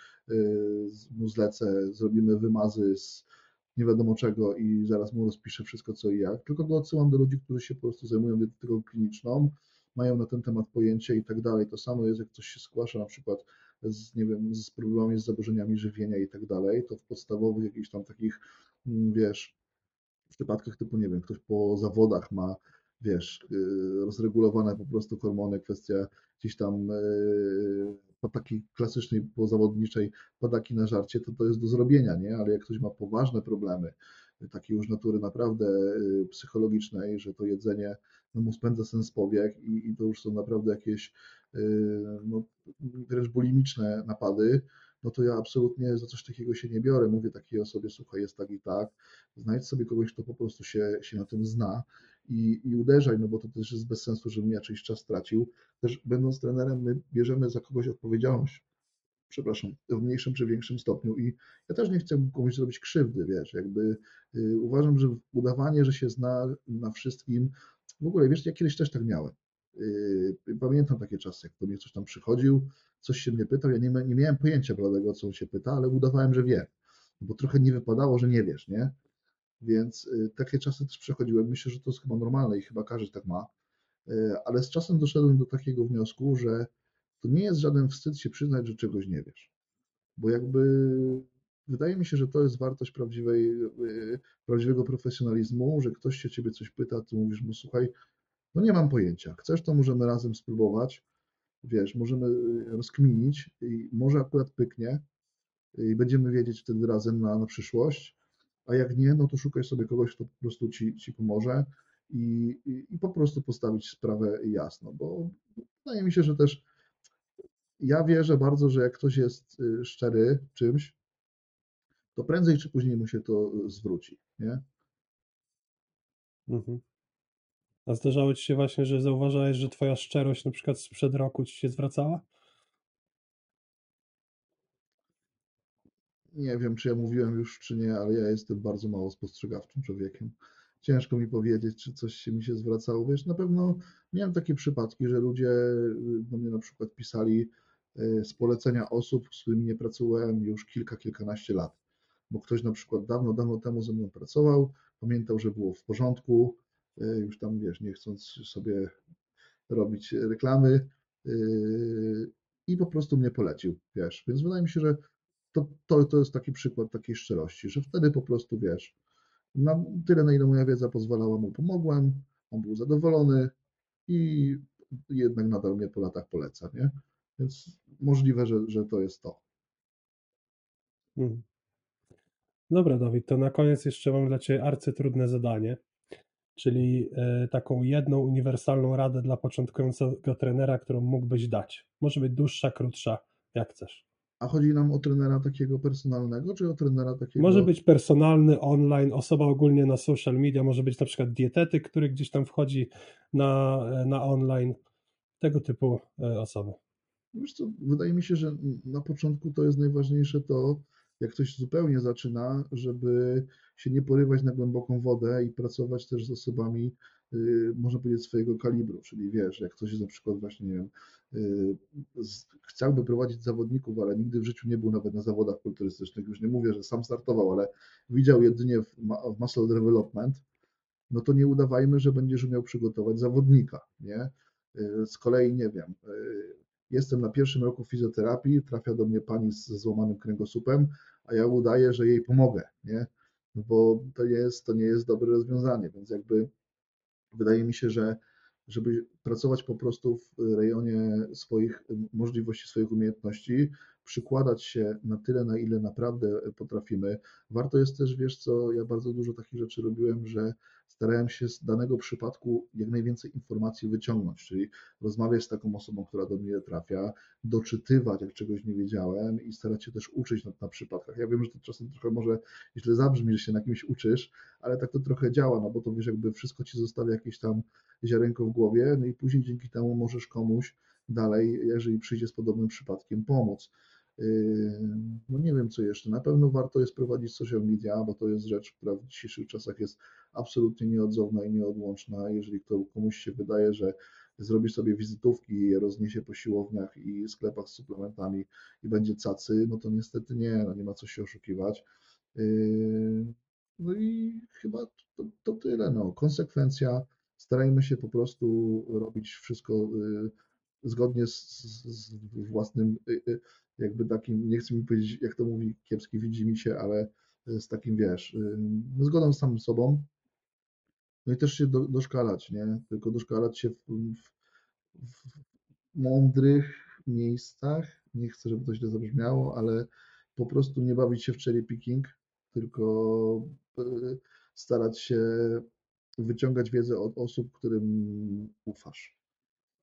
mu zlecę, zrobimy wymazy z nie wiadomo czego i zaraz mu rozpiszę wszystko co i jak, tylko go odsyłam do ludzi, którzy się po prostu zajmują dietetyką kliniczną, mają na ten temat pojęcie i tak dalej. To samo jest, jak ktoś się zgłasza na przykład z, nie wiem, z problemami, z zaburzeniami żywienia i tak dalej, to w podstawowych jakichś tam takich, wiesz, w przypadkach typu, nie wiem, ktoś po zawodach ma, wiesz, rozregulowane po prostu hormony, kwestia gdzieś tam pataki klasycznej, pozawodniczej, padaki na żarcie, to to jest do zrobienia, nie? Ale jak ktoś ma poważne problemy, takiej już natury naprawdę psychologicznej, że to jedzenie no, mu spędza sens powiek i, i to już są naprawdę jakieś no, wręcz bulimiczne napady, no to ja absolutnie za coś takiego się nie biorę. Mówię takiej osobie, słuchaj, jest tak i tak, znajdź sobie kogoś, kto po prostu się, się na tym zna i, i uderzaj, no bo to też jest bez sensu, żebym ja czyjś czas tracił. Też będąc trenerem, my bierzemy za kogoś odpowiedzialność, przepraszam, w mniejszym czy większym stopniu i ja też nie chcę komuś zrobić krzywdy, wiesz, jakby yy, uważam, że udawanie, że się zna na wszystkim, w ogóle, wiesz, ja kiedyś też tak miałem. Yy, pamiętam takie czasy, jak do mnie coś tam przychodził, coś się mnie pytał, ja nie, nie miałem pojęcia bladego, co on się pyta, ale udawałem, że wiem, bo trochę nie wypadało, że nie wiesz, nie? Więc yy, takie czasy też przechodziłem, myślę, że to jest chyba normalne i chyba każdy tak ma, yy, ale z czasem doszedłem do takiego wniosku, że to nie jest żaden wstyd się przyznać, że czegoś nie wiesz, bo jakby wydaje mi się, że to jest wartość prawdziwej, prawdziwego profesjonalizmu, że ktoś się ciebie coś pyta, ty mówisz mu, słuchaj, no nie mam pojęcia, chcesz, to możemy razem spróbować, wiesz, możemy rozkminić i może akurat pyknie i będziemy wiedzieć wtedy razem na, na przyszłość, a jak nie, no to szukaj sobie kogoś, kto po prostu ci, ci pomoże i, i, i po prostu postawić sprawę jasno, bo wydaje mi się, że też ja wierzę bardzo, że jak ktoś jest szczery czymś, to prędzej czy później mu się to zwróci, nie? Mhm. A zdarzało ci się właśnie, że zauważyłeś, że twoja szczerość na przykład sprzed roku ci się zwracała? Nie wiem, czy ja mówiłem już, czy nie, ale ja jestem bardzo mało spostrzegawczym człowiekiem. Ciężko mi powiedzieć, czy coś się mi się zwracało. Wiesz, na pewno miałem takie przypadki, że ludzie do mnie na przykład pisali z polecenia osób, z którymi nie pracowałem już kilka, kilkanaście lat. Bo ktoś na przykład dawno, dawno temu ze mną pracował, pamiętał, że było w porządku, już tam, wiesz, nie chcąc sobie robić reklamy i po prostu mnie polecił, wiesz. Więc wydaje mi się, że to, to, to jest taki przykład takiej szczerości, że wtedy po prostu, wiesz, na tyle, na ile moja wiedza pozwalała, mu pomogłem, on był zadowolony i jednak nadal mnie po latach poleca, nie? Więc możliwe, że, że to jest to. Hmm. Dobra, Dawid, to na koniec jeszcze mam dla ciebie arcytrudne zadanie, czyli taką jedną uniwersalną radę dla początkującego trenera, którą mógłbyś dać. Może być dłuższa, krótsza, jak chcesz. A chodzi nam o trenera takiego personalnego, czy o trenera takiego... Może być personalny, online, osoba ogólnie na social media, może być na przykład dietetyk, który gdzieś tam wchodzi na, na online, tego typu osoby. Wiesz co, wydaje mi się, że na początku to jest najważniejsze to, jak ktoś zupełnie zaczyna, żeby się nie porywać na głęboką wodę i pracować też z osobami, można powiedzieć, swojego kalibru, czyli wiesz, jak ktoś na przykład właśnie, nie wiem, chciałby prowadzić zawodników, ale nigdy w życiu nie był nawet na zawodach kulturystycznych, już nie mówię, że sam startował, ale widział jedynie w muscle development, no to nie udawajmy, że będziesz umiał przygotować zawodnika, nie? Z kolei, nie wiem, jestem na pierwszym roku fizjoterapii, trafia do mnie pani ze złamanym kręgosłupem, a ja udaję, że jej pomogę, nie? Bo to jest, to nie jest dobre rozwiązanie, więc jakby wydaje mi się, że żeby pracować po prostu w rejonie swoich możliwości, swoich umiejętności, przykładać się na tyle, na ile naprawdę potrafimy. Warto jest też, wiesz co, ja bardzo dużo takich rzeczy robiłem, że starałem się z danego przypadku jak najwięcej informacji wyciągnąć, czyli rozmawiać z taką osobą, która do mnie trafia, doczytywać, jak czegoś nie wiedziałem i starać się też uczyć na, na przypadkach. Ja wiem, że to czasem trochę może źle zabrzmi, że się na kimś uczysz, ale tak to trochę działa, no bo to wiesz, jakby wszystko ci zostawia jakieś tam ziarenko w głowie, no i później dzięki temu możesz komuś dalej, jeżeli przyjdzie z podobnym przypadkiem, pomóc. No nie wiem co jeszcze, na pewno warto jest prowadzić social media, bo to jest rzecz, która w dzisiejszych czasach jest absolutnie nieodzowna i nieodłączna. Jeżeli komuś się wydaje, że zrobi sobie wizytówki i je rozniesie po siłowniach i sklepach z suplementami i będzie cacy, no to niestety nie, no nie ma co się oszukiwać. No i chyba to, to tyle, no konsekwencja, starajmy się po prostu robić wszystko zgodnie z, z własnym, jakby takim, nie chcę mi powiedzieć, jak to mówi, kiepski widzi mi się, ale z takim, wiesz, zgodą z samym sobą. No i też się do, doszkalać, nie? Tylko doszkalać się w, w, w mądrych miejscach. Nie chcę, żeby to źle zabrzmiało, ale po prostu nie bawić się w cherry picking, tylko starać się wyciągać wiedzę od osób, którym ufasz.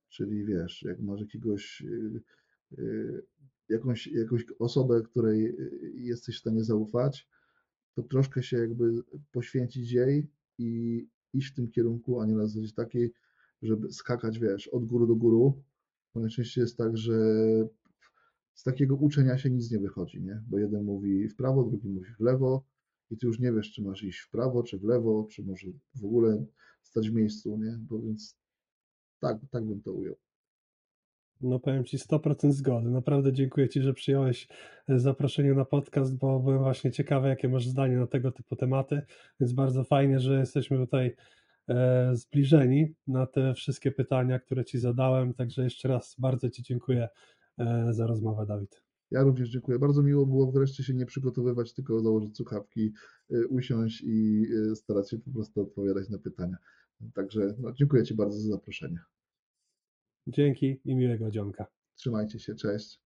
Czyli wiesz, jak masz jakiegoś, jakąś, jakąś osobę, której jesteś w stanie zaufać, to troszkę się jakby poświęcić jej i iść w tym kierunku, a nie na zasadzie takiej, żeby skakać, wiesz, od góry do góru. Bo najczęściej jest tak, że z takiego uczenia się nic nie wychodzi, nie? Bo jeden mówi w prawo, drugi mówi w lewo i ty już nie wiesz, czy masz iść w prawo, czy w lewo, czy może w ogóle stać w miejscu, nie? Bo więc tak, tak bym to ujął. No powiem Ci sto procent zgody. Naprawdę dziękuję Ci, że przyjąłeś zaproszenie na podcast, bo byłem właśnie ciekawy, jakie masz zdanie na tego typu tematy, więc bardzo fajnie, że jesteśmy tutaj e, zbliżeni na te wszystkie pytania, które Ci zadałem, także jeszcze raz bardzo Ci dziękuję e, za rozmowę, Dawid. Ja również dziękuję. Bardzo miło było wreszcie się nie przygotowywać, tylko założyć słuchawki, e, usiąść i e, starać się po prostu odpowiadać na pytania. Także no, dziękuję Ci bardzo za zaproszenie. Dzięki i miłego dzionka. Trzymajcie się, cześć.